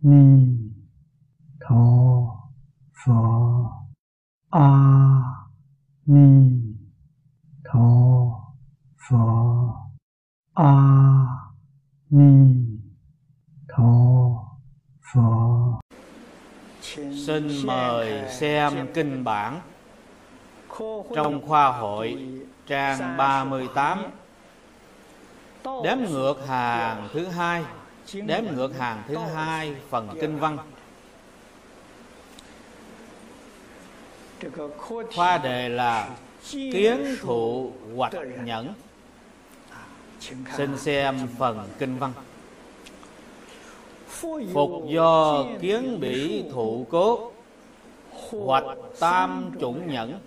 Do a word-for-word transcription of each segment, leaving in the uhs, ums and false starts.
Ni Tho Phở A Ni Tho Phở A Ni Tho Phở. Xin mời xem kinh bản trong khoa hội trang ba mươi tám, đếm ngược hàng thứ hai, đếm ngược hàng thứ hai phần kinh văn. Khoa đề là kiến thụ hoạch nhẫn. Xin xem phần kinh văn. Phục do kiến bỉ thụ cốt, hoạch tam chủng nhẫn.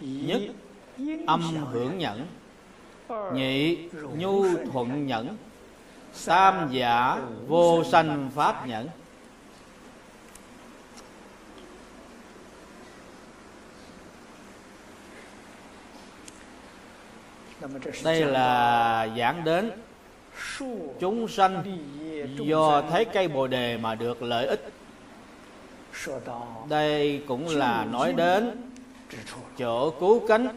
Nhất âm hưởng nhẫn, nhị nhu thuận nhẫn, tam giả vô sanh pháp nhẫn. Đây là giảng đến chúng sanh do thấy cây bồ đề mà được lợi ích. Đây cũng là nói đến chỗ cứu cánh.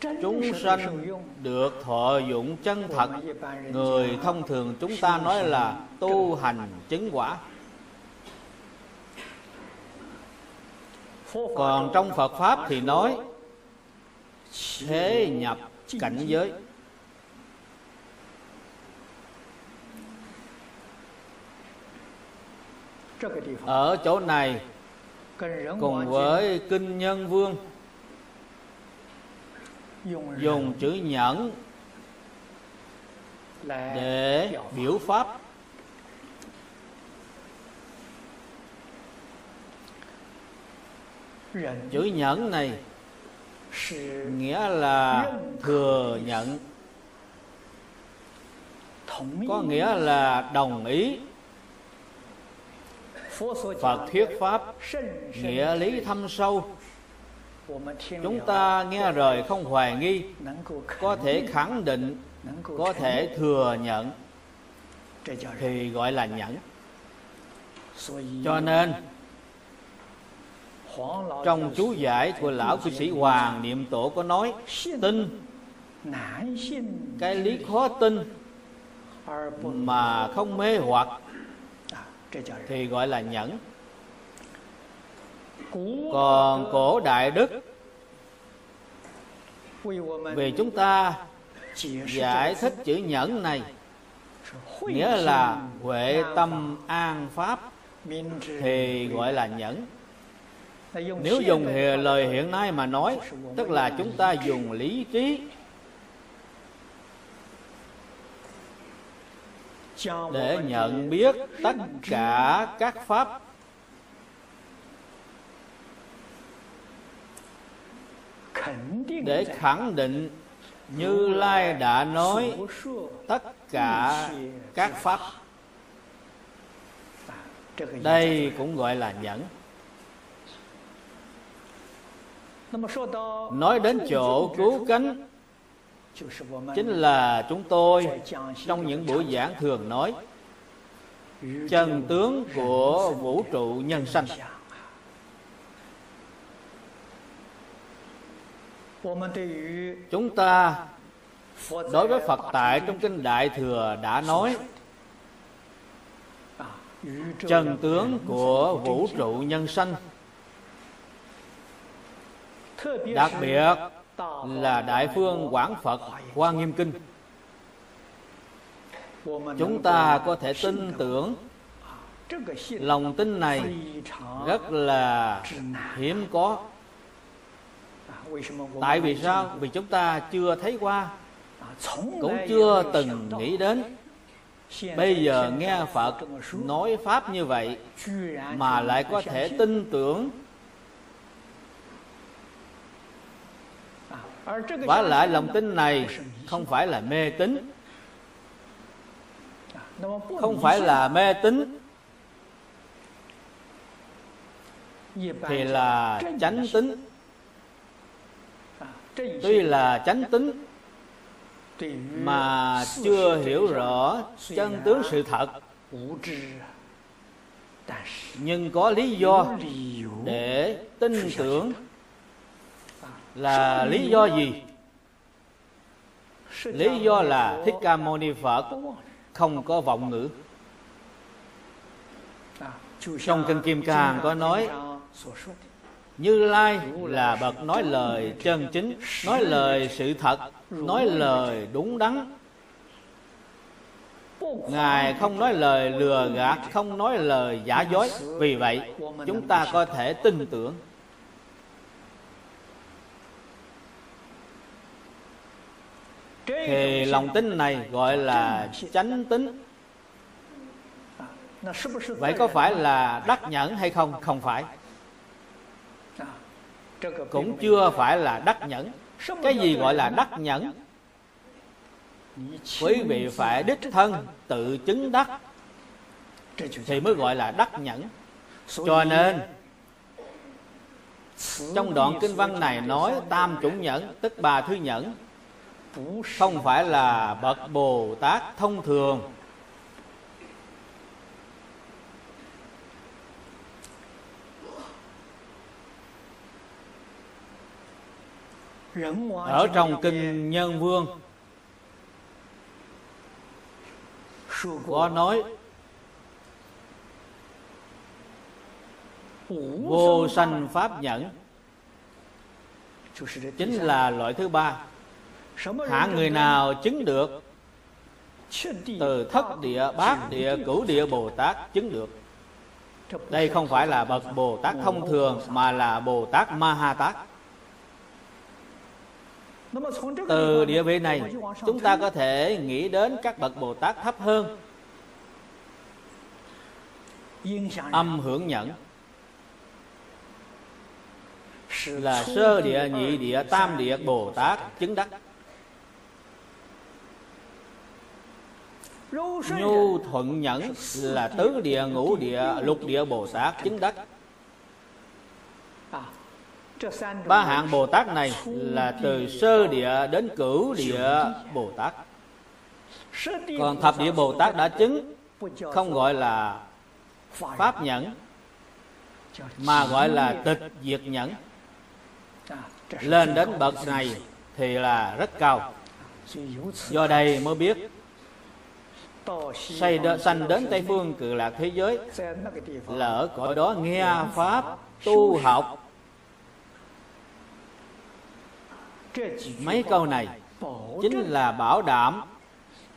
Chúng sanh được thọ dụng chân thật. Người thông thường chúng ta nói là tu hành chứng quả. Còn trong Phật Pháp thì nói thế nhập cảnh giới. Ở chỗ này cùng với Kinh Nhân Vương dùng chữ nhẫn để biểu pháp. Chữ nhẫn này nghĩa là thừa nhận, có nghĩa là đồng ý. Phật thuyết pháp nghĩa lý thâm sâu, chúng ta nghe rồi không hoài nghi, có thể khẳng định, có thể thừa nhận, thì gọi là nhẫn. Cho nên trong chú giải của Lão Cư Sĩ Hoàng Niệm Tổ có nói: tin, cái lý khó tin mà không mê hoặc thì gọi là nhẫn. Còn cổ đại đức vì chúng ta giải thích chữ nhẫn này nghĩa là huệ tâm an pháp thì gọi là nhẫn. Nếu dùng lời hiện nay mà nói, tức là chúng ta dùng lý trí để nhận biết tất cả các pháp. Để khẳng định Như Lai đã nói tất cả các pháp. Đây cũng gọi là nhẫn. Nói đến chỗ cứu cánh chính là chúng tôi trong những buổi giảng thường nói chân tướng của vũ trụ nhân sanh. Chúng ta đối với Phật tại trong Kinh Đại Thừa đã nói chân tướng của vũ trụ nhân sanh, đặc biệt là Đại Phương Quảng Phật Hoa Nghiêm Kinh. Chúng ta có thể tin tưởng, lòng tin này rất là hiếm có. Tại vì sao? Vì chúng ta chưa thấy qua, cũng chưa từng nghĩ đến. Bây giờ nghe Phật nói pháp như vậy mà lại có thể tin tưởng. Vả lại lòng tin này không phải là mê tín, không phải là mê tín thì là chánh tín. tuy là chánh tính mà chưa hiểu rõ chân tướng sự thật, nhưng có lý do để tin tưởng. Là lý do gì? Lý do là Thích Ca Mâu Ni Phật không có vọng ngữ. Trong Kinh Kim Cang có nói, Như Lai là bậc nói lời chân chính, nói lời sự thật, nói lời đúng đắn. Ngài không nói lời lừa gạt, không nói lời giả dối. Vì vậy, chúng ta có thể tin tưởng. Thì lòng tin này gọi là chánh tín. Vậy có phải là đắc nhẫn hay không? Không phải. Cũng chưa phải là đắc nhẫn. Cái gì gọi là đắc nhẫn? Quý vị phải đích thân tự chứng đắc thì mới gọi là đắc nhẫn. Cho nên trong đoạn kinh văn này nói tam chủng nhẫn, tức ba thứ nhẫn, không phải là bậc Bồ Tát thông thường. Ở trong kinh Nhân Vương có nói vô sanh pháp nhẫn chính là loại thứ ba. Hả người nào chứng được? Từ thất địa, bát địa, cửu địa Bồ Tát chứng được. Đây không phải là bậc Bồ Tát thông thường mà là Bồ Tát Ma Ha Tát. Từ địa vị này chúng ta có thể nghĩ đến các bậc Bồ Tát thấp hơn. Âm hưởng nhẫn là sơ địa, nhị địa, tam địa Bồ Tát chứng đắc. Nhu thuận nhẫn là tứ địa, ngũ địa, lục địa Bồ Tát chứng đắc. Ba hạng Bồ Tát này là từ sơ địa đến cửu địa Bồ Tát. Còn thập địa Bồ Tát đã chứng không gọi là pháp nhẫn mà gọi là tịch diệt nhẫn. Lên đến bậc này thì là rất cao. Do đây mới biết xây đo, sanh đến Tây Phương Cực Lạc thế giới là ở cõi đó nghe pháp tu học. Mấy câu này chính là bảo đảm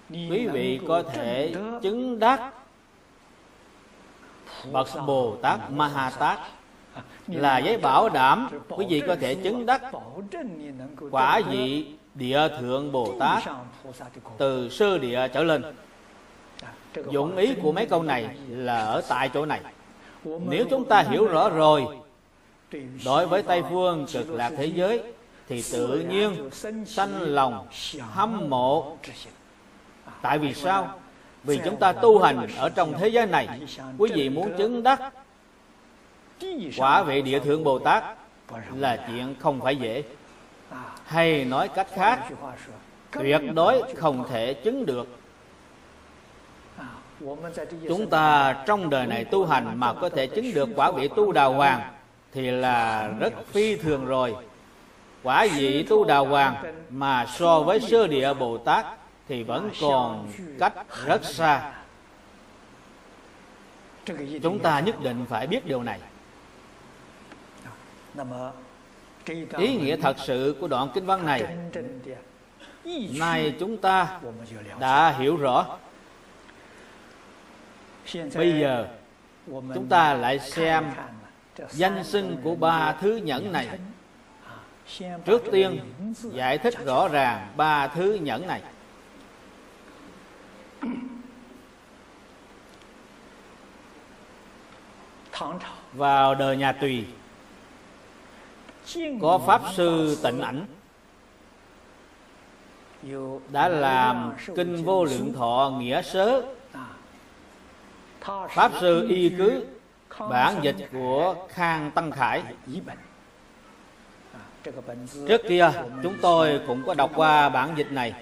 quý vị có thể chứng đắc bậc Bồ Tát Ma Ha Tát, là giấy bảo đảm quý vị có thể chứng đắc quả vị địa thượng Bồ Tát từ sơ địa trở lên. Dụng ý của mấy câu này là ở tại chỗ này. Nếu chúng ta hiểu rõ rồi, đối với Tây Phương Cực Lạc thế giới thì tự nhiên sanh lòng hâm mộ. Tại vì sao? Vì chúng ta tu hành ở trong thế giới này, quý vị muốn chứng đắc quả vị địa thượng Bồ Tát là chuyện không phải dễ. Hay nói cách khác, tuyệt đối không thể chứng được. Chúng ta trong đời này tu hành mà có thể chứng được quả vị tu đà hoàng thì là rất phi thường rồi. Quả vị tu đà hoàng mà so với sơ địa Bồ Tát thì vẫn còn cách rất xa. Chúng ta nhất định phải biết điều này. Ý nghĩa thật sự của đoạn kinh văn này nay chúng ta đã hiểu rõ. Bây giờ chúng ta lại xem danh xưng của ba thứ nhẫn này. Trước tiên giải thích rõ ràng ba thứ nhẫn này. Vào đời nhà Tùy có Pháp Sư Tịnh Ảnh đã làm Kinh Vô Lượng Thọ nghĩa sớ. Pháp Sư y cứ bản dịch của Khang Tăng Khải Trước kia chúng tôi cũng có đọc qua bản dịch này,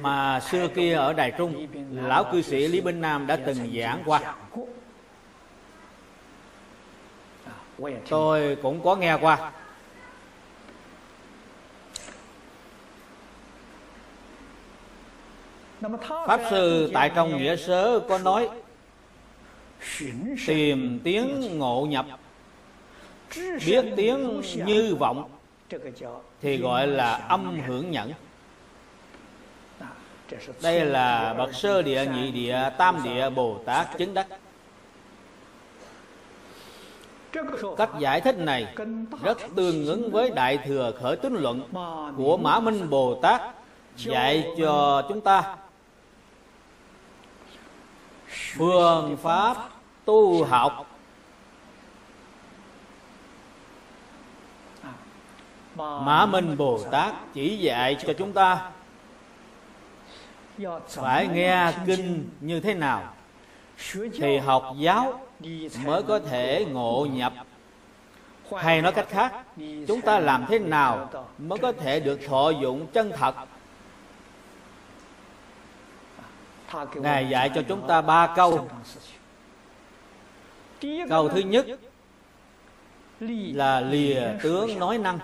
mà xưa kia ở Đài Trung, lão cư sĩ Lý Binh Nam đã từng giảng qua. Tôi cũng có nghe qua. Pháp sư tại trong nghĩa sớ có nói: tìm tiếng ngộ nhập, biết tiếng như vọng, thì gọi là âm hưởng nhẫn. Đây là bậc sơ địa, nhị địa, tam địa Bồ Tát chứng đắc. Cách giải thích này rất tương ứng với Đại Thừa Khởi Tín Luận của Mã Minh Bồ Tát, dạy cho chúng ta phương pháp tu học. Mã Minh Bồ Tát chỉ dạy cho chúng ta phải nghe kinh như thế nào thì học giáo mới có thể ngộ nhập. Hay nói cách khác, chúng ta làm thế nào mới có thể được thọ dụng chân thật? Ngài dạy cho chúng ta ba câu. Câu thứ nhất là lìa tướng nói năng.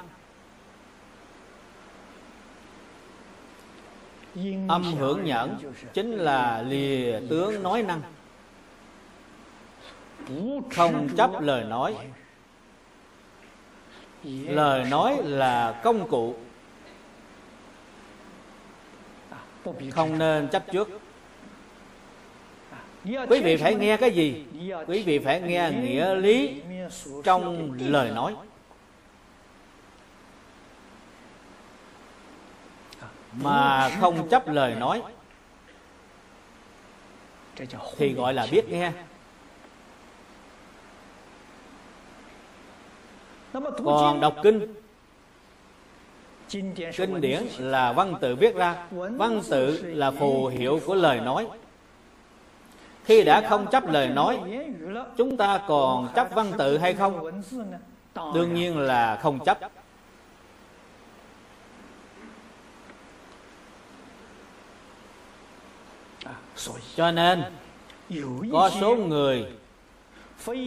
Âm hưởng nhẫn chính là lìa tướng nói năng, không chấp lời nói. Lời nói là công cụ, không nên chấp trước. Quý vị phải nghe cái gì? Quý vị phải nghe nghĩa lý trong lời nói. Mà không chấp lời nói thì gọi là biết nghe. Còn đọc kinh, kinh điển là văn tự viết ra, văn tự là phù hiệu của lời nói. Khi đã không chấp lời nói, chúng ta còn chấp văn tự hay không? Đương nhiên là không chấp. Cho nên có số người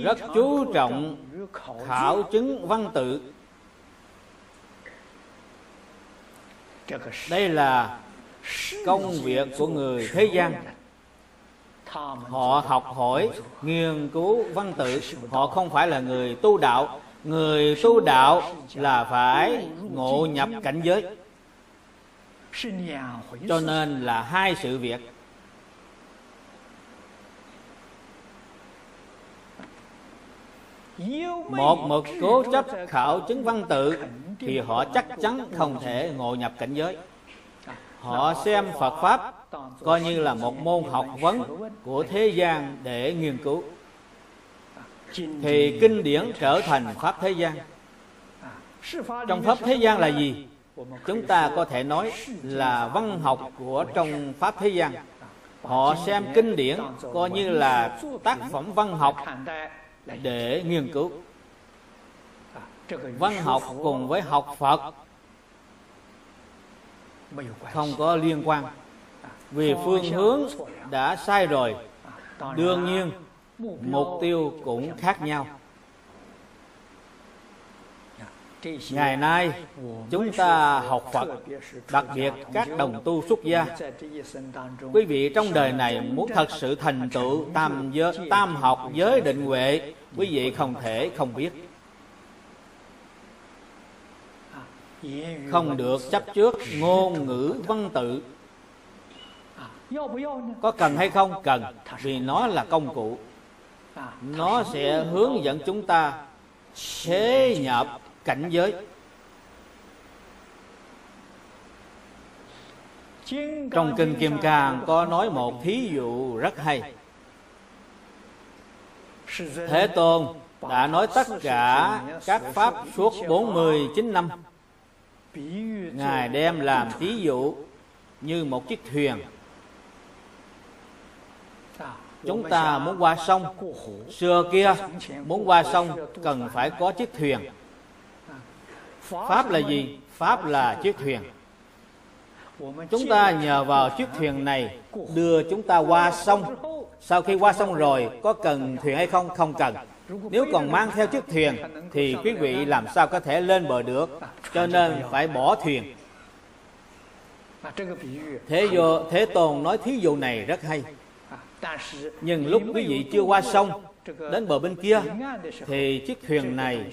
rất chú trọng khảo chứng văn tự. Đây là công việc của người thế gian. Họ học hỏi, nghiên cứu văn tự. Họ không phải là người tu đạo. Người tu đạo là phải ngộ nhập cảnh giới. Cho nên là hai sự việc. Một mực cố chấp khảo chứng văn tự thì họ chắc chắn không thể ngộ nhập cảnh giới. Họ xem Phật Pháp coi như là một môn học vấn của thế gian để nghiên cứu, thì kinh điển trở thành pháp thế gian. Trong pháp thế gian là gì? Chúng ta có thể nói là văn học của trong pháp thế gian. Họ xem kinh điển coi như là tác phẩm văn học để nghiên cứu. Văn học cùng với học Phật không có liên quan, vì phương hướng đã sai rồi. Đương nhiên mục tiêu cũng khác nhau. Ngày nay chúng ta học Phật, đặc biệt các đồng tu xuất gia, quý vị trong đời này muốn thật sự thành tựu tam giới, tam học giới định huệ, quý vị không thể không biết, không được chấp trước ngôn ngữ văn tự. Có cần hay không? Cần, vì nó là công cụ. Nó sẽ hướng dẫn chúng ta thế nhập cảnh giới. Trong kinh Kim Cang có nói một thí dụ rất hay. Thế Tôn đã nói tất cả các pháp suốt bốn mươi chín năm. Ngài đem làm thí dụ như một chiếc thuyền. Chúng ta muốn qua sông, xưa kia muốn qua sông cần phải có chiếc thuyền. Pháp là gì? Pháp là chiếc thuyền. Chúng ta nhờ vào chiếc thuyền này đưa chúng ta qua sông. Sau khi qua sông rồi có cần thuyền hay không? Không cần. Nếu còn mang theo chiếc thuyền thì quý vị làm sao có thể lên bờ được, cho nên phải bỏ thuyền. Thế, vô, Thế Tôn nói thí dụ này rất hay. Nhưng lúc quý vị chưa qua sông, đến bờ bên kia, thì chiếc thuyền này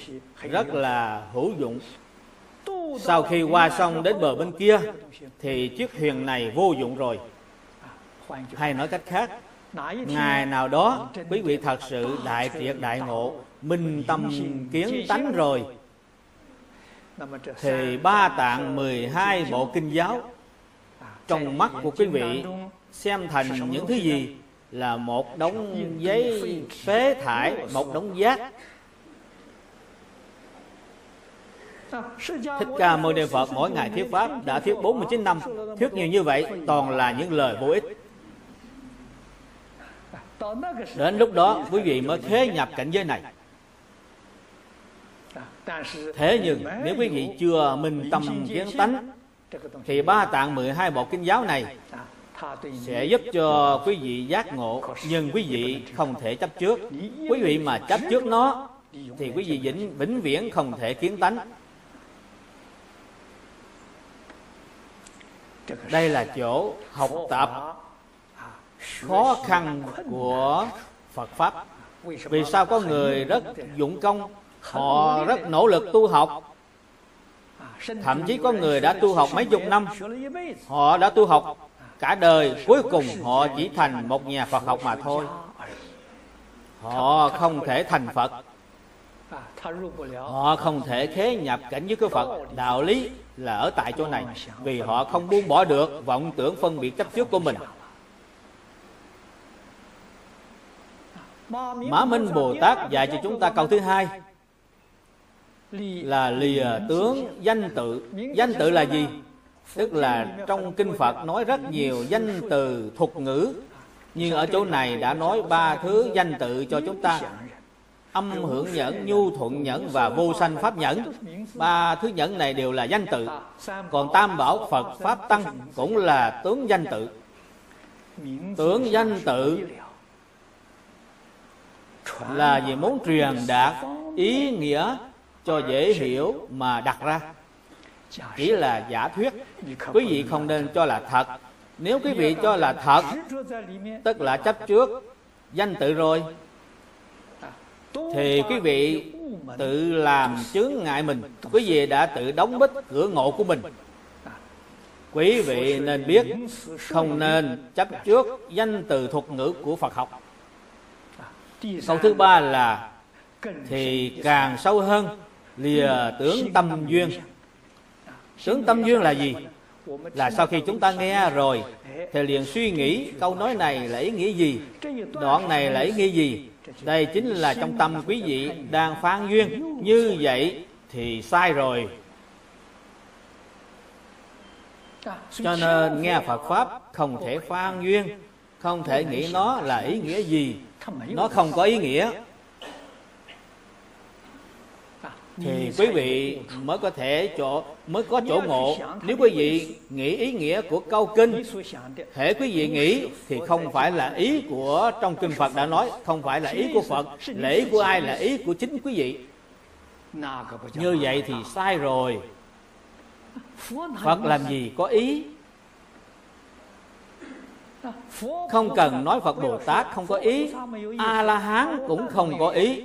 rất là hữu dụng. Sau khi qua sông đến bờ bên kia, thì chiếc thuyền này vô dụng rồi. Hay nói cách khác, ngày nào đó quý vị thật sự đại triệt đại ngộ, minh tâm kiến tánh rồi, thì ba tạng mười hai bộ kinh giáo trong mắt của quý vị xem thành những thứ gì? Là một đống giấy phế thải, một đống rác. Thích Ca Mâu Ni Phật mỗi ngày thuyết pháp đã thuyết bốn mươi chín năm, thuyết nhiều như vậy toàn là những lời vô ích. Đến lúc đó quý vị mới khế nhập cảnh giới này. Thế nhưng nếu quý vị chưa minh tâm kiến tánh thì ba tạng mười hai bộ kinh giáo này sẽ giúp cho quý vị giác ngộ, nhưng quý vị không thể chấp trước. Quý vị mà chấp trước nó thì quý vị vĩnh, vĩnh viễn không thể kiến tánh. Đây là chỗ học tập khó khăn của Phật Pháp. Vì sao có người rất dụng công, họ rất nỗ lực tu học, thậm chí có người đã tu học mấy chục năm, họ đã tu học cả đời, cuối cùng họ chỉ thành một nhà Phật học mà thôi. Họ không thể thành Phật, họ không thể khế nhập cảnh giới của Phật. Đạo lý là ở tại chỗ này, vì họ không buông bỏ được vọng tưởng phân biệt chấp trước của mình. Mã Minh Bồ Tát dạy cho chúng ta câu thứ hai là lìa tướng danh tự. Danh tự là gì? Tức là trong kinh Phật nói rất nhiều danh từ thuật ngữ, nhưng ở chỗ này đã nói ba thứ danh tự cho chúng ta: âm hưởng nhẫn, nhu thuận nhẫn và vô sanh pháp nhẫn. Ba thứ nhẫn này đều là danh tự. Còn tam bảo Phật Pháp Tăng cũng là tướng danh tự. Tướng danh tự là vì muốn truyền đạt ý nghĩa cho dễ hiểu mà đặt ra, chỉ là giả thuyết. Quý vị không nên cho là thật. Nếu quý vị cho là thật, tức là chấp trước danh tự rồi, thì quý vị tự làm chướng ngại mình. Quý vị đã tự đóng bít cửa ngộ của mình. Quý vị nên biết không nên chấp trước danh từ thuật ngữ của Phật học. Câu thứ ba là thì càng sâu hơn, lìa tướng tâm duyên. Tướng tâm duyên là gì? Là sau khi chúng ta nghe rồi thì liền suy nghĩ câu nói này là ý nghĩa gì, đoạn này là ý nghĩa gì. Đây chính là trong tâm quý vị đang phán duyên. Như vậy thì sai rồi. Cho nên nghe Phật Pháp không thể phán duyên, không thể nghĩ nó là ý nghĩa gì. Nó không có ý nghĩa thì quý vị mới có thể chỗ mới có chỗ ngộ. Nếu quý vị nghĩ ý nghĩa của câu kinh, hễ quý vị nghĩ thì không phải là ý của trong kinh Phật đã nói, không phải là ý của Phật, là ý của ai? Là ý của chính quý vị. Như vậy thì sai rồi. Phật làm gì có ý? Không cần nói Phật Bồ Tát không có ý, A-la-hán cũng không có ý.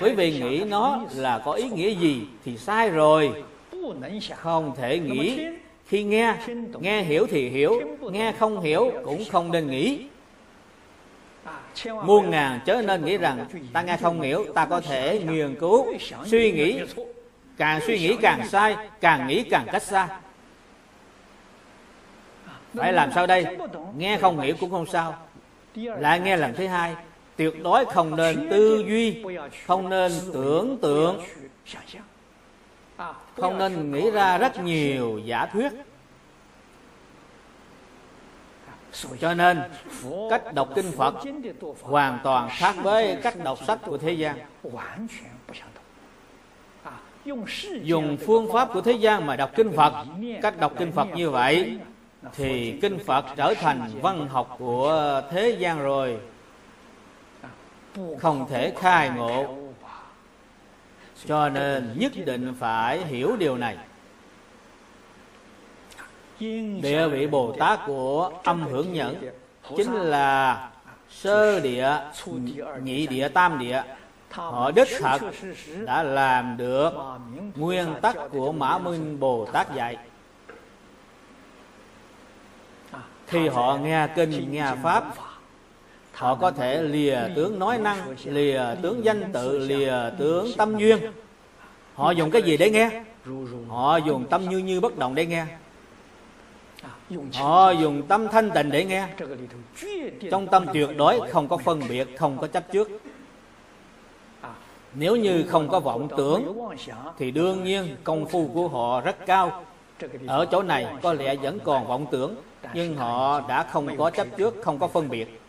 Quý vị nghĩ nó là có ý nghĩa gì thì sai rồi. Không thể nghĩ. Khi nghe, nghe hiểu thì hiểu, nghe không hiểu cũng không nên nghĩ. Muôn ngàn chớ nên nghĩ rằng ta nghe không hiểu, ta có thể nghiên cứu, suy nghĩ. Càng suy nghĩ càng sai, càng nghĩ càng cách xa. Phải làm sao đây? Nghe không hiểu cũng không sao, lại nghe lần thứ hai. Tuyệt đối không nên tư duy, không nên tưởng tượng, không nên nghĩ ra rất nhiều giả thuyết. Cho nên cách đọc kinh Phật hoàn toàn khác với cách đọc sách của thế gian. Dùng phương pháp của thế gian mà đọc kinh Phật, cách đọc kinh Phật như vậy thì kinh Phật trở thành văn học của thế gian rồi, không thể khai ngộ. Cho nên nhất định phải hiểu điều này. Địa vị Bồ Tát của âm hưởng nhẫn chính là sơ địa, nhị địa, tam địa. Họ đích thật đã làm được nguyên tắc của Mã Minh Bồ Tát dạy. Khi họ nghe kinh, nghe pháp, họ có thể lìa tướng nói năng, lìa tướng danh tự, lìa tướng tâm duyên. Họ dùng cái gì để nghe? Họ dùng tâm như như bất động để nghe. Họ dùng tâm thanh tịnh để nghe. Trong tâm tuyệt đối không có phân biệt, không có chấp trước. Nếu như không có vọng tưởng thì đương nhiên công phu của họ rất cao. Ở chỗ này có lẽ vẫn còn vọng tưởng, nhưng họ đã không có chấp trước, không có phân biệt.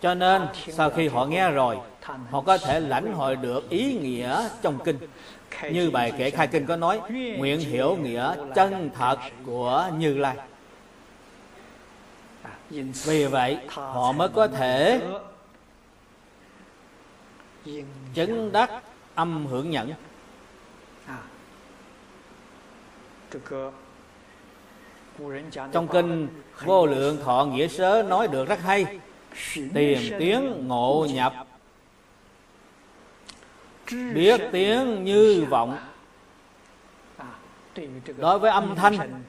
Cho nên sau khi họ nghe rồi, họ có thể lãnh hội được ý nghĩa trong kinh. Như bài kệ khai kinh có nói: nguyện hiểu nghĩa chân thật của Như Lai. Vì vậy họ mới có thể chứng đắc âm hưởng nhẫn. Trong kinh Vô Lượng Thọ Nghĩa Sớ nói được rất hay: tìm tiếng ngộ nhập, biết tiếng như vọng. Đối với âm thanh,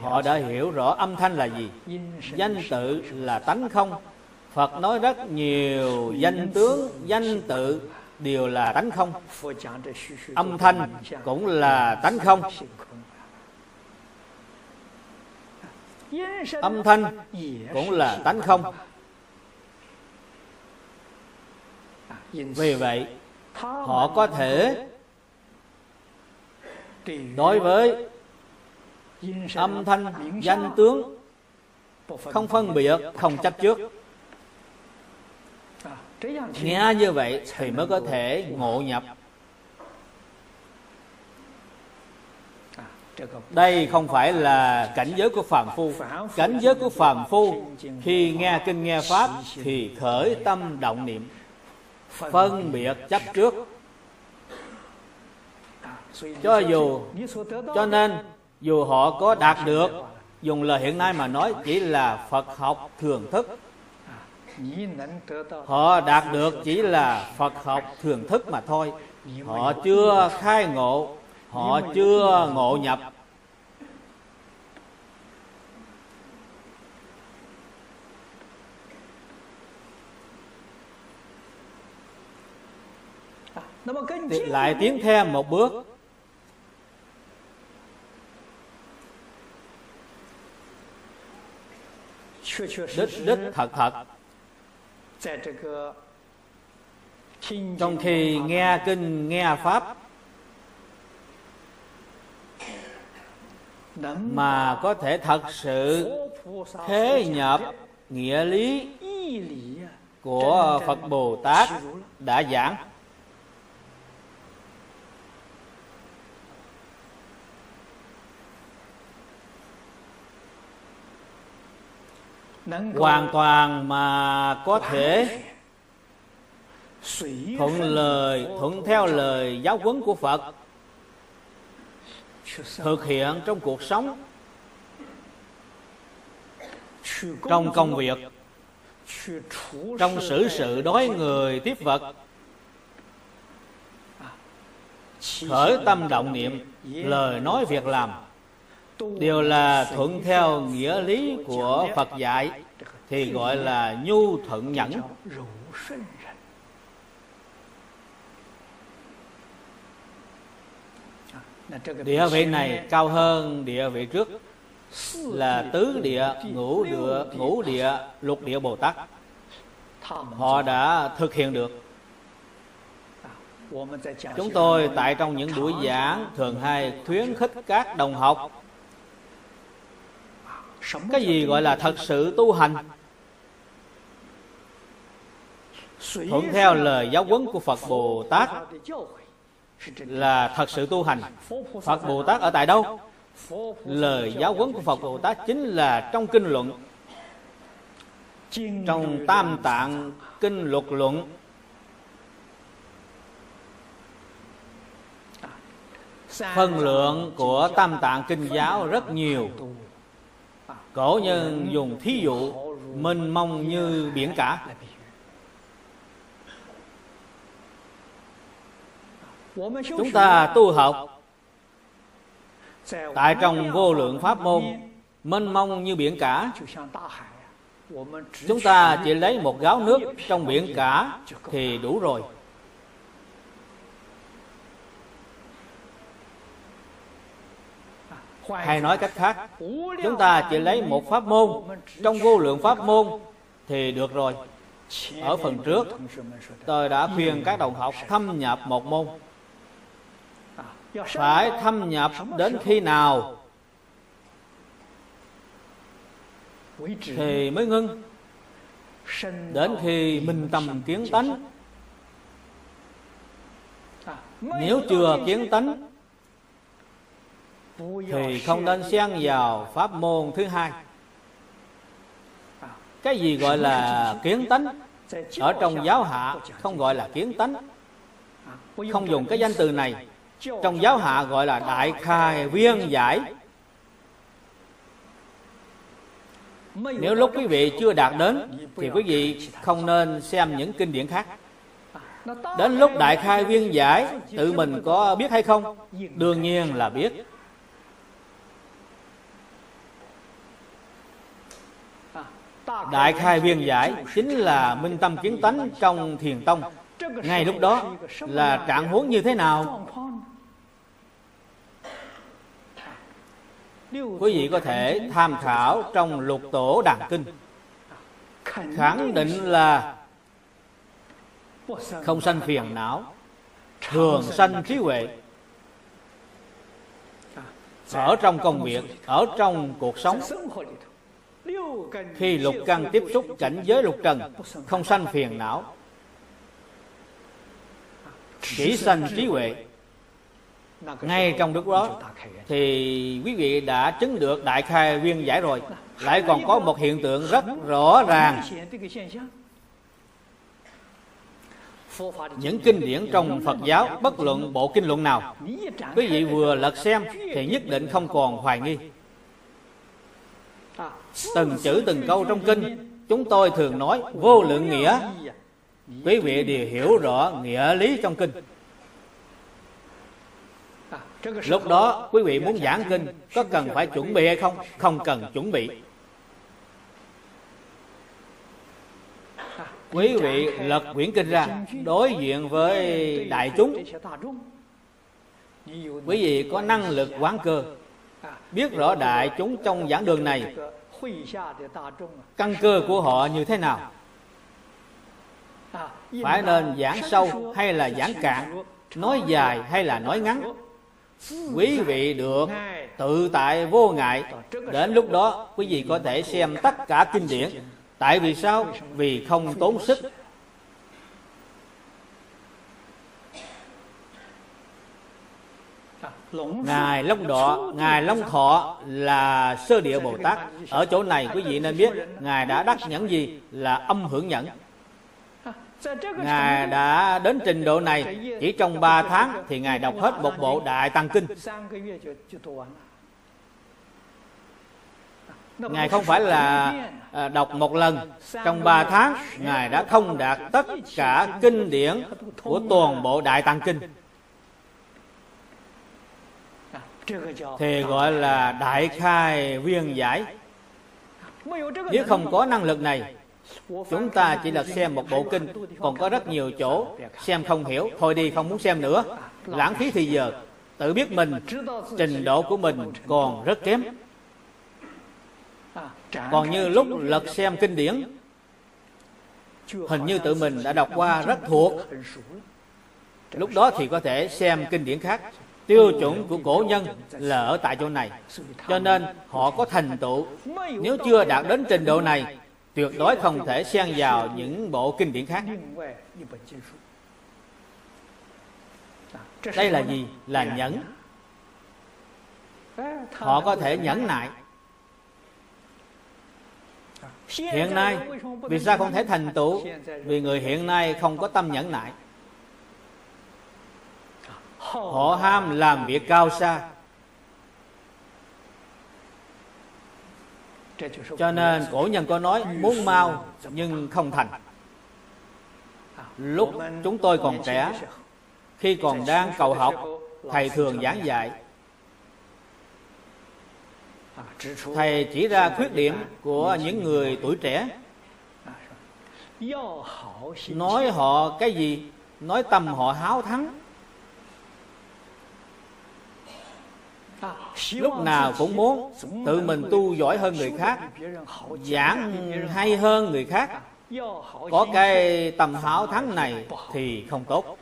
họ đã hiểu rõ âm thanh là gì, danh tự là tánh không. Phật nói rất nhiều danh tướng, danh tự đều là tánh không. Âm thanh cũng là tánh không. Âm thanh cũng là tánh không. Vì vậy, họ có thể đối với âm thanh, danh tướng không phân biệt, không chấp trước. Nghe như vậy thì mới có thể ngộ nhập. Đây không phải là cảnh giới của phàm phu. Cảnh giới của phàm phu khi nghe kinh nghe pháp thì khởi tâm động niệm, phân biệt chấp trước. Cho dù Cho nên dù họ có đạt được, dùng lời hiện nay mà nói, chỉ là Phật học thường thức. Họ đạt được chỉ là Phật học thường thức mà thôi. Họ chưa khai ngộ, họ chưa ngộ nhập. Lại tiến thêm một bước, đích đích thật thật trong khi nghe kinh nghe pháp mà có thể thật sự thế nhập nghĩa lý của Phật Bồ Tát đã giảng. Hoàn toàn mà có thể thuận lời, thuận theo lời giáo huấn của Phật thực hiện trong cuộc sống, trong công việc, trong xử sự đối người tiếp vật. Khởi tâm động niệm, lời nói việc làm đều là thuận theo nghĩa lý của Phật dạy, thì gọi là nhu thuận nhẫn. Địa vị này cao hơn địa vị trước, là tứ địa, ngũ địa, ngũ địa, lục địa Bồ Tát. Họ đã thực hiện được. Chúng tôi tại trong những buổi giảng thường hay khuyến khích các đồng học cái gì gọi là thật sự tu hành, thuận theo lời giáo huấn của Phật Bồ Tát là thật sự tu hành. Phật Bồ Tát ở tại đâu? Lời giáo huấn của Phật Bồ Tát chính là trong kinh luận, trong Tam Tạng Kinh Luật Luận. Phân lượng của Tam Tạng Kinh Giáo rất nhiều. Cổ nhân dùng thí dụ mênh mông như biển cả. Chúng ta tu học tại trong vô lượng pháp môn mênh mông như biển cả. Chúng ta chỉ lấy một gáo nước trong biển cả thì đủ rồi. Hay nói cách khác, chúng ta chỉ lấy một pháp môn trong vô lượng pháp môn thì được rồi. Ở phần trước, tôi đã khuyên các đồng học thâm nhập một môn. Phải thâm nhập đến khi nào thì mới ngưng? Đến khi minh tâm kiến tánh. Nếu chưa kiến tánh thì không nên xen vào pháp môn thứ hai. Cái gì gọi là kiến tánh? Ở trong giáo hạ không gọi là kiến tánh, không dùng cái danh từ này. Trong giáo hạ gọi là đại khai viên giải. Nếu lúc quý vị chưa đạt đến thì quý vị không nên xem những kinh điển khác. Đến lúc đại khai viên giải, tự mình có biết hay không? Đương nhiên là biết. Đại khai viên giải chính là minh tâm kiến tánh trong thiền tông. Ngay lúc đó là trạng huống như thế nào? Quý vị có thể tham khảo trong Lục Tổ Đàn Kinh, khẳng định là không sanh phiền não, thường sanh trí huệ. Ở trong công việc, ở trong cuộc sống, khi lục căn tiếp xúc cảnh giới lục trần, không sanh phiền não, chỉ sanh trí huệ. Ngay trong lúc đó thì quý vị đã chứng được đại khai viên giải rồi. Lại còn có một hiện tượng rất rõ ràng. Những kinh điển trong Phật giáo, bất luận bộ kinh luận nào, quý vị vừa lật xem thì nhất định không còn hoài nghi. Từng chữ từng câu trong kinh, chúng tôi thường nói vô lượng nghĩa, quý vị đều hiểu rõ nghĩa lý trong kinh. Lúc đó quý vị muốn giảng kinh có cần phải chuẩn bị hay không? Không cần chuẩn bị. Quý vị lật quyển kinh ra, đối diện với đại chúng, quý vị có năng lực quán cơ, biết rõ đại chúng trong giảng đường này căn cơ của họ như thế nào, phải nên giảng sâu hay là giảng cạn, nói dài hay là nói ngắn. Quý vị được tự tại vô ngại. Đến lúc đó quý vị có thể xem tất cả kinh điển. Tại vì sao? Vì không tốn sức. Ngài Long Đọ, Ngài Long Thọ là Sơ Địa Bồ Tát. Ở chỗ này quý vị nên biết Ngài đã đắc nhẫn gì? Là âm hưởng nhẫn. Ngài đã đến trình độ này, chỉ trong ba tháng thì Ngài đọc hết một bộ Đại Tạng Kinh. Ngài không phải là đọc một lần, trong ba tháng Ngài đã thông đạt tất cả kinh điển của toàn bộ Đại Tạng Kinh. Thì gọi là đại khai viên giải. Nếu không có năng lực này, chúng ta chỉ là xem một bộ kinh, còn có rất nhiều chỗ xem không hiểu, thôi đi không muốn xem nữa, lãng phí thì giờ. Tự biết mình, trình độ của mình còn rất kém. Còn như lúc lật xem kinh điển, hình như tự mình đã đọc qua rất thuộc, Lúc đó thì có thể xem kinh điển khác. Tiêu chuẩn của cổ nhân là ở tại chỗ này, cho nên họ có thành tựu. Nếu chưa đạt đến trình độ này, tuyệt đối không thể xen vào những bộ kinh điển khác. Đây là gì? Là nhẫn. Họ có thể nhẫn nại. Hiện nay vì sao không thể thành tựu? Vì người hiện nay không có tâm nhẫn nại. Họ ham làm việc cao xa. Cho nên cổ nhân có nói muốn mau nhưng không thành. Lúc chúng tôi còn trẻ, khi còn đang cầu học, thầy thường giảng dạy. Thầy chỉ ra khuyết điểm của những người tuổi trẻ. Nói họ cái gì? Nói tâm họ háo thắng, lúc nào cũng muốn tự mình tu giỏi hơn người khác, giảng hay hơn người khác. Có cái tầm háo thắng này thì không tốt.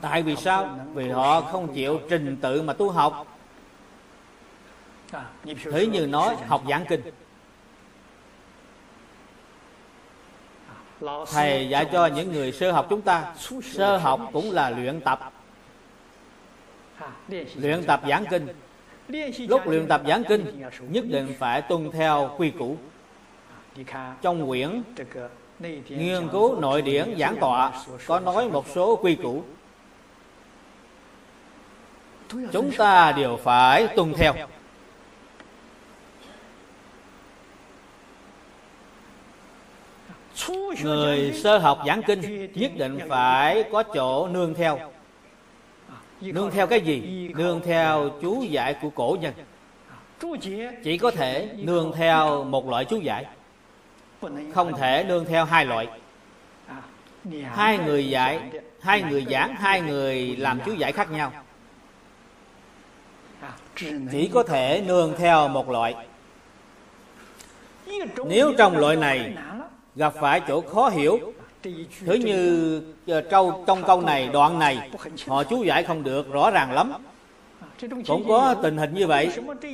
Tại vì sao? Vì họ không chịu trình tự mà tu học. Thế như nói học giảng kinh, thầy dạy cho những người sơ học chúng ta, sơ học cũng là luyện tập. Luyện tập giảng kinh, lúc luyện tập giảng kinh nhất định phải tuân theo quy củ. Trong quyển nghiên cứu nội điển giảng tọa có nói một số quy củ, chúng ta đều phải tuân theo. Người sơ học giảng kinh nhất định phải có chỗ nương theo. Nương theo cái gì? Nương theo chú giải của cổ nhân. Chỉ có thể nương theo một loại chú giải, không thể nương theo hai loại. Hai người dạy, hai người giảng, hai người làm chú giải khác nhau. Chỉ có thể nương theo một loại. Nếu trong loại này gặp phải chỗ khó hiểu, thứ như trong câu này, đoạn này họ chú giải không được rõ ràng lắm. Cũng có tình hình như vậy.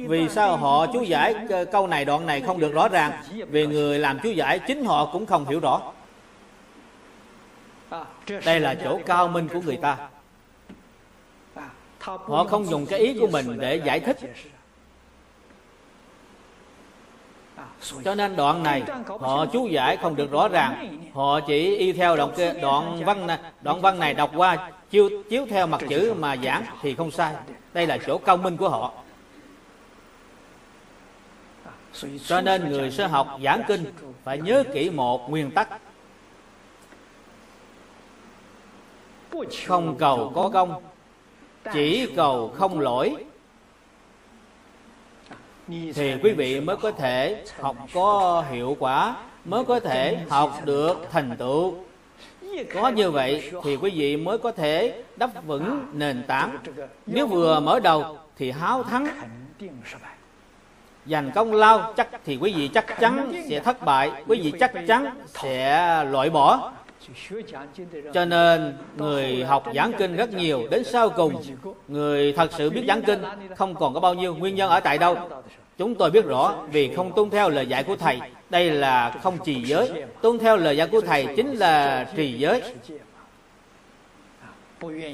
Vì sao họ chú giải câu này, đoạn này không được rõ ràng? Vì người làm chú giải chính họ cũng không hiểu rõ. Đây là chỗ cao minh của người ta. Họ không dùng cái ý của mình để giải thích. Cho nên đoạn này họ chú giải không được rõ ràng, họ chỉ y theo đoạn, đoạn văn này, đoạn văn này đọc qua chiếu, chiếu theo mặt chữ mà giảng thì không sai. Đây là chỗ cao minh của họ. Cho nên người sơ học giảng kinh phải nhớ kỹ một nguyên tắc: không cầu có công, chỉ cầu không lỗi, thì quý vị mới có thể học có hiệu quả, mới có thể học được thành tựu. Có như vậy thì quý vị mới có thể đắp vững nền tảng. Nếu vừa mở đầu thì háo thắng, dành công lao chắc, thì quý vị chắc chắn sẽ thất bại, quý vị chắc chắn sẽ loại bỏ. Cho nên người học giảng kinh rất nhiều, đến sau cùng người thật sự biết giảng kinh không còn có bao nhiêu. Nguyên nhân ở tại đâu? Chúng tôi biết rõ, vì không tuân theo lời dạy của thầy. Đây là không trì giới. Tuân theo lời dạy của thầy chính là trì giới.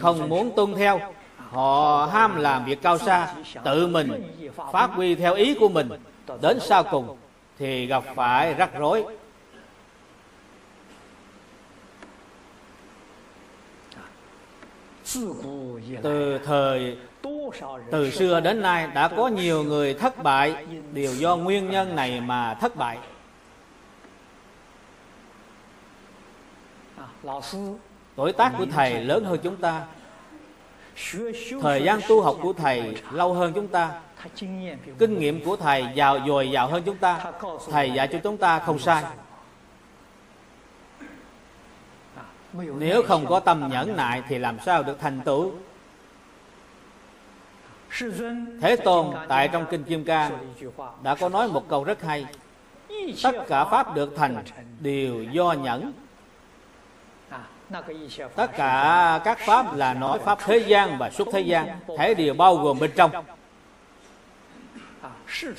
Không muốn tuân theo, họ ham làm việc cao xa, tự mình phát huy theo ý của mình, đến sau cùng thì gặp phải rắc rối. Từ thời từ xưa đến nay đã có nhiều người thất bại đều do nguyên nhân này mà thất bại. Tuổi tác của thầy lớn hơn chúng ta, thời gian tu học của thầy lâu hơn chúng ta, kinh nghiệm của thầy giàu dồi dào hơn chúng ta. Thầy dạy cho chúng ta không sai. Nếu không có tâm nhẫn nại thì làm sao được thành tựu? Thế Tôn tại trong Kinh Kim Cang đã có nói một câu rất hay: tất cả pháp được thành đều do nhẫn. Tất cả các pháp là nói pháp thế gian và xuất thế gian, thể đều bao gồm bên trong.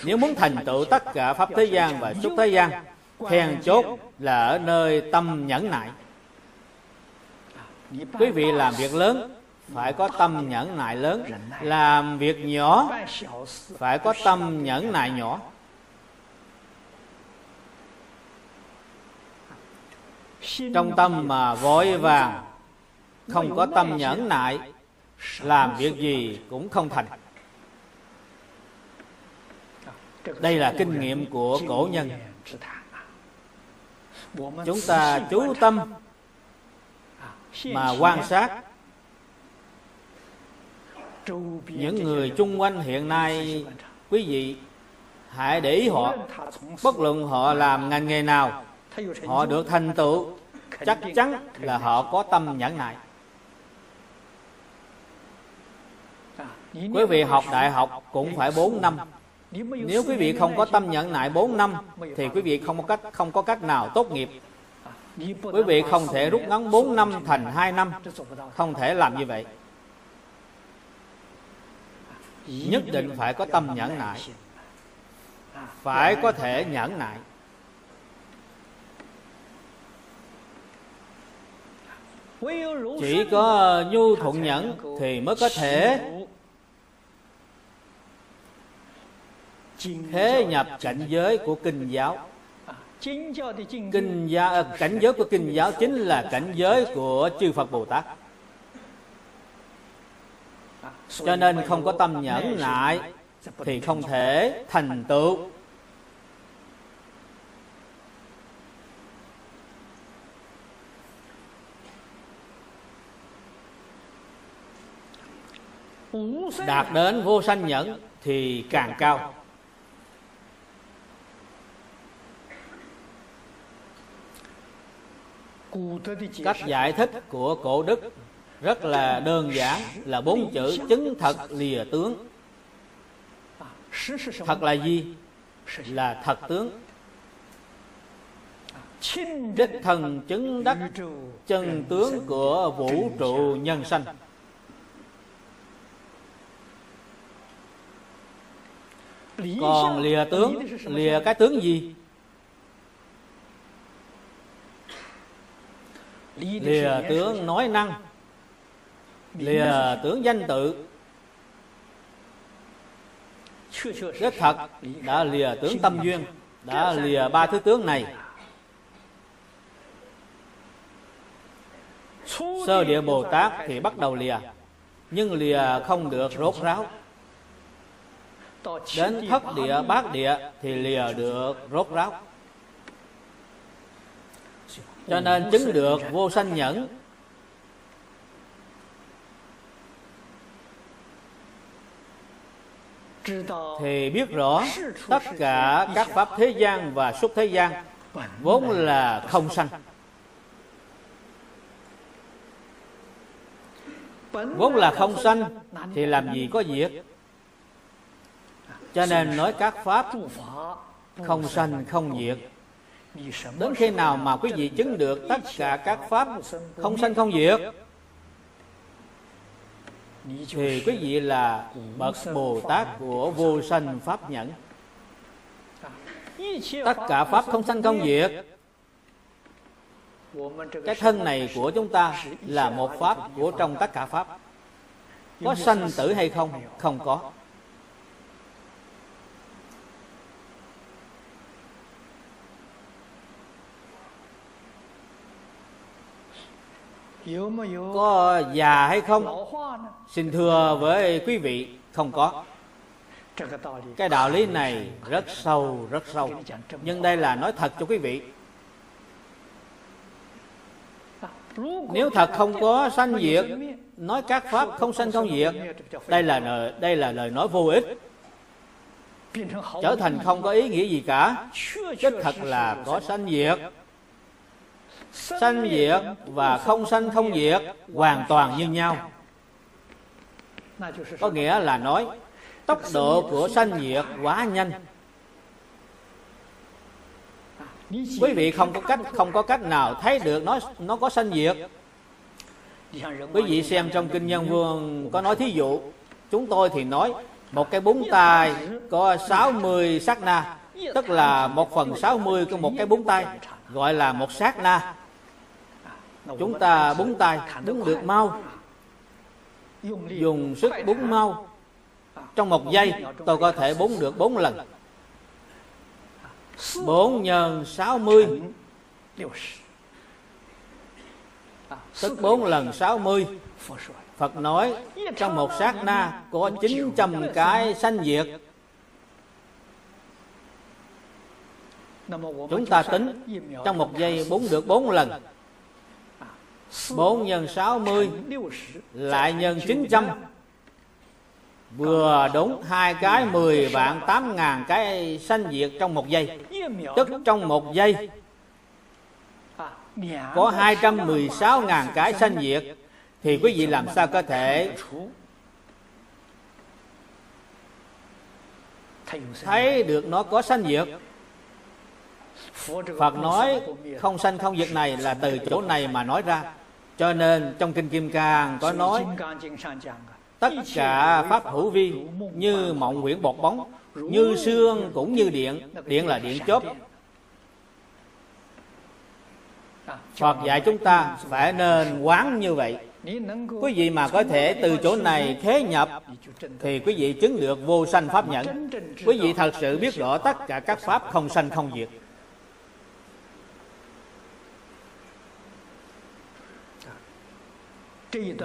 Nếu muốn thành tựu tất cả pháp thế gian và xuất thế gian, then chốt là ở nơi tâm nhẫn nại. Quý vị làm việc lớn phải có tâm nhẫn nại lớn, làm việc nhỏ phải có tâm nhẫn nại nhỏ. Trong tâm mà vội vàng, không có tâm nhẫn nại, làm việc gì cũng không thành. Đây là kinh nghiệm của cổ nhân. Chúng ta chú tâm mà quan sát những người chung quanh hiện nay. Quý vị hãy để ý họ, bất luận họ làm ngành nghề nào, họ được thành tựu chắc chắn là họ có tâm nhẫn nại. Quý vị học đại học cũng phải bốn năm. Nếu quý vị không có tâm nhẫn nại bốn năm thì quý vị không có cách, không có cách nào tốt nghiệp. Quý vị không thể rút ngắn bốn năm thành hai năm, không thể làm như vậy. Nhất định phải có tâm nhẫn nại, phải có thể nhẫn nại. Chỉ có nhu thuận nhẫn thì mới có thể thế nhập cảnh giới của kinh giáo. Kinh gia, cảnh giới của kinh giáo chính là cảnh giới của chư Phật Bồ Tát. Cho nên không có tâm nhẫn nại thì không thể thành tựu. Đạt đến vô sanh nhẫn thì càng cao. Cách giải thích của cổ đức rất là đơn giản, là bốn chữ chứng thật lìa tướng. Thật là gì? Là thật tướng. Đích thần chứng đắc chân tướng của vũ trụ nhân sanh. Còn lìa tướng, lìa cái tướng gì? Lìa tướng nói năng, lìa tướng danh tự. Rất thật đã lìa tướng tâm duyên, đã lìa ba thứ tướng này. Sơ địa Bồ Tát thì bắt đầu lìa, nhưng lìa không được rốt ráo. Đến thất địa bát địa thì lìa được rốt ráo. Cho nên chứng được vô sanh nhẫn thì biết rõ tất cả các pháp thế gian và xuất thế gian vốn là không sanh, vốn là không sanh thì làm gì có diệt. Cho nên nói các pháp không sanh không diệt. Đến khi nào mà quý vị chứng được tất cả các pháp không sanh không diệt thì quý vị là bậc Bồ Tát của vô sanh pháp nhẫn. Tất cả pháp không sanh không diệt. Cái thân này của chúng ta là một pháp của trong tất cả pháp. Có sanh tử hay không? Không có. Có già hay không? Xin thưa với quý vị, không có. Cái đạo lý này rất sâu, rất sâu. Nhưng đây là nói thật cho quý vị. Nếu thật không có sanh diệt, nói các pháp không sanh không diệt, đây là lời, đây là lời nói vô ích, trở thành không có ý nghĩa gì cả. Đích thật là có sanh diệt. Sanh diệt và không sanh không diệt hoàn toàn như nhau. Có nghĩa là nói tốc độ của sanh diệt quá nhanh. Quý vị không có cách, không có cách nào thấy được nó, nó có sanh diệt. Quý vị xem trong Kinh Nhân Vương có nói thí dụ, chúng tôi thì nói một cái búng tay có sáu mươi sát na, tức là một phần sáu mươi của một cái búng tay, gọi là một sát na. Chúng ta búng tay búng được mau, dùng sức búng mau, trong một giây tôi có thể búng được bốn lần. Bốn nhân sáu mươi, tức bốn lần sáu mươi. Phật nói trong một sát na có chín trăm cái sanh diệt. Chúng ta tính trong một giây búng được bốn lần. Bốn nhân sáu mươi lại nhân chín trăm, vừa đúng hai cái mười vạn tám ngàn cái sanh diệt trong một giây. Tức trong một giây có hai trăm mười sáu ngàn cái sanh diệt, thì quý vị làm sao có thể thấy được nó có sanh diệt? Phật nói không sanh không diệt này là từ chỗ này mà nói ra. Cho nên trong Kinh Kim Cang có nói tất cả pháp hữu vi như mộng huyễn bọt bóng, như sương cũng như điện. Điện là điện chớp. Phật dạy chúng ta phải nên quán như vậy. Quý vị mà có thể từ chỗ này khế nhập thì quý vị chứng được vô sanh pháp nhẫn. Quý vị thật sự biết rõ tất cả các pháp không sanh không diệt.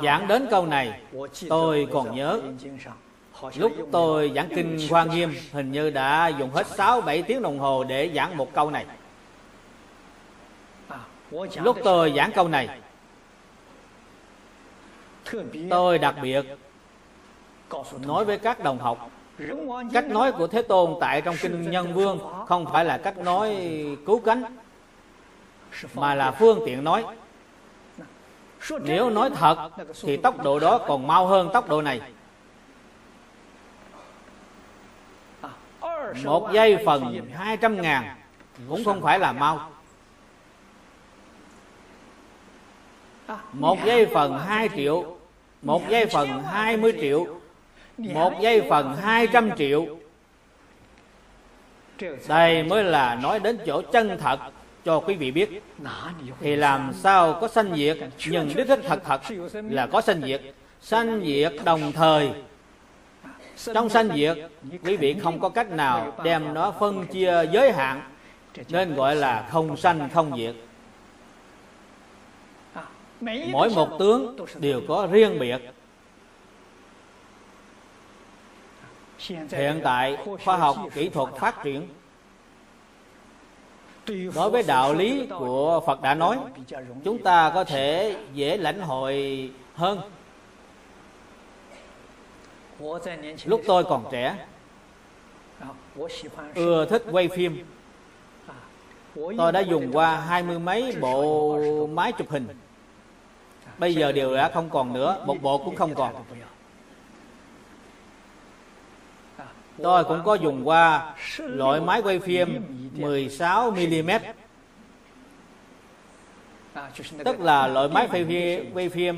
Giảng đến câu này tôi còn nhớ, lúc tôi giảng Kinh Hoa Nghiêm hình như đã dùng hết sáu bảy tiếng đồng hồ để giảng một câu này. Lúc tôi giảng câu này, tôi đặc biệt nói với các đồng học, cách nói của Thế Tôn tại trong Kinh Nhân Vương không phải là cách nói cứu cánh, mà là phương tiện nói. Nếu nói thật thì tốc độ đó còn mau hơn tốc độ này. Một giây phần hai trăm ngàn cũng không phải là mau. Một giây phần hai triệu, một giây phần hai mươi triệu, một giây phần hai trăm triệu. Đây mới là nói đến chỗ chân thật cho quý vị biết. Thì làm sao có sanh diệt? Nhưng đích đích thật thật là có sanh diệt. Sanh diệt đồng thời. Trong sanh diệt, quý vị không có cách nào đem nó phân chia giới hạn, nên gọi là không sanh không diệt. Mỗi một tướng đều có riêng biệt. Hiện tại khoa học kỹ thuật phát triển, đối với đạo lý của Phật đã nói, chúng ta có thể dễ lãnh hội hơn. Lúc tôi còn trẻ, ưa thích quay phim. Tôi đã dùng qua hai mươi mấy bộ máy chụp hình. Bây giờ đều đã không còn nữa, một bộ cũng không còn. Tôi cũng có dùng qua loại máy quay phim mười sáu mi li mét, tức là loại máy quay phim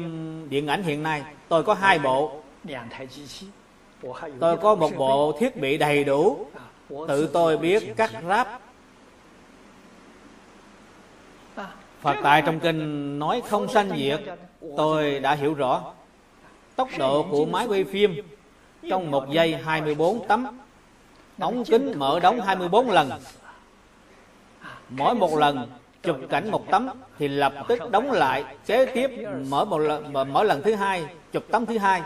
điện ảnh hiện nay. Tôi có hai bộ. Tôi có một bộ thiết bị đầy đủ, tự tôi biết cắt ráp. Phật tại trong kinh nói không sanh diệt, tôi đã hiểu rõ. Tốc độ của máy quay phim trong một giây hai mươi bốn tấm, ống kính mở đóng hai mươi bốn lần. Mỗi một lần chụp cảnh một tấm thì lập tức đóng lại, kế tiếp mở một lần, mở lần thứ hai chụp tấm thứ hai.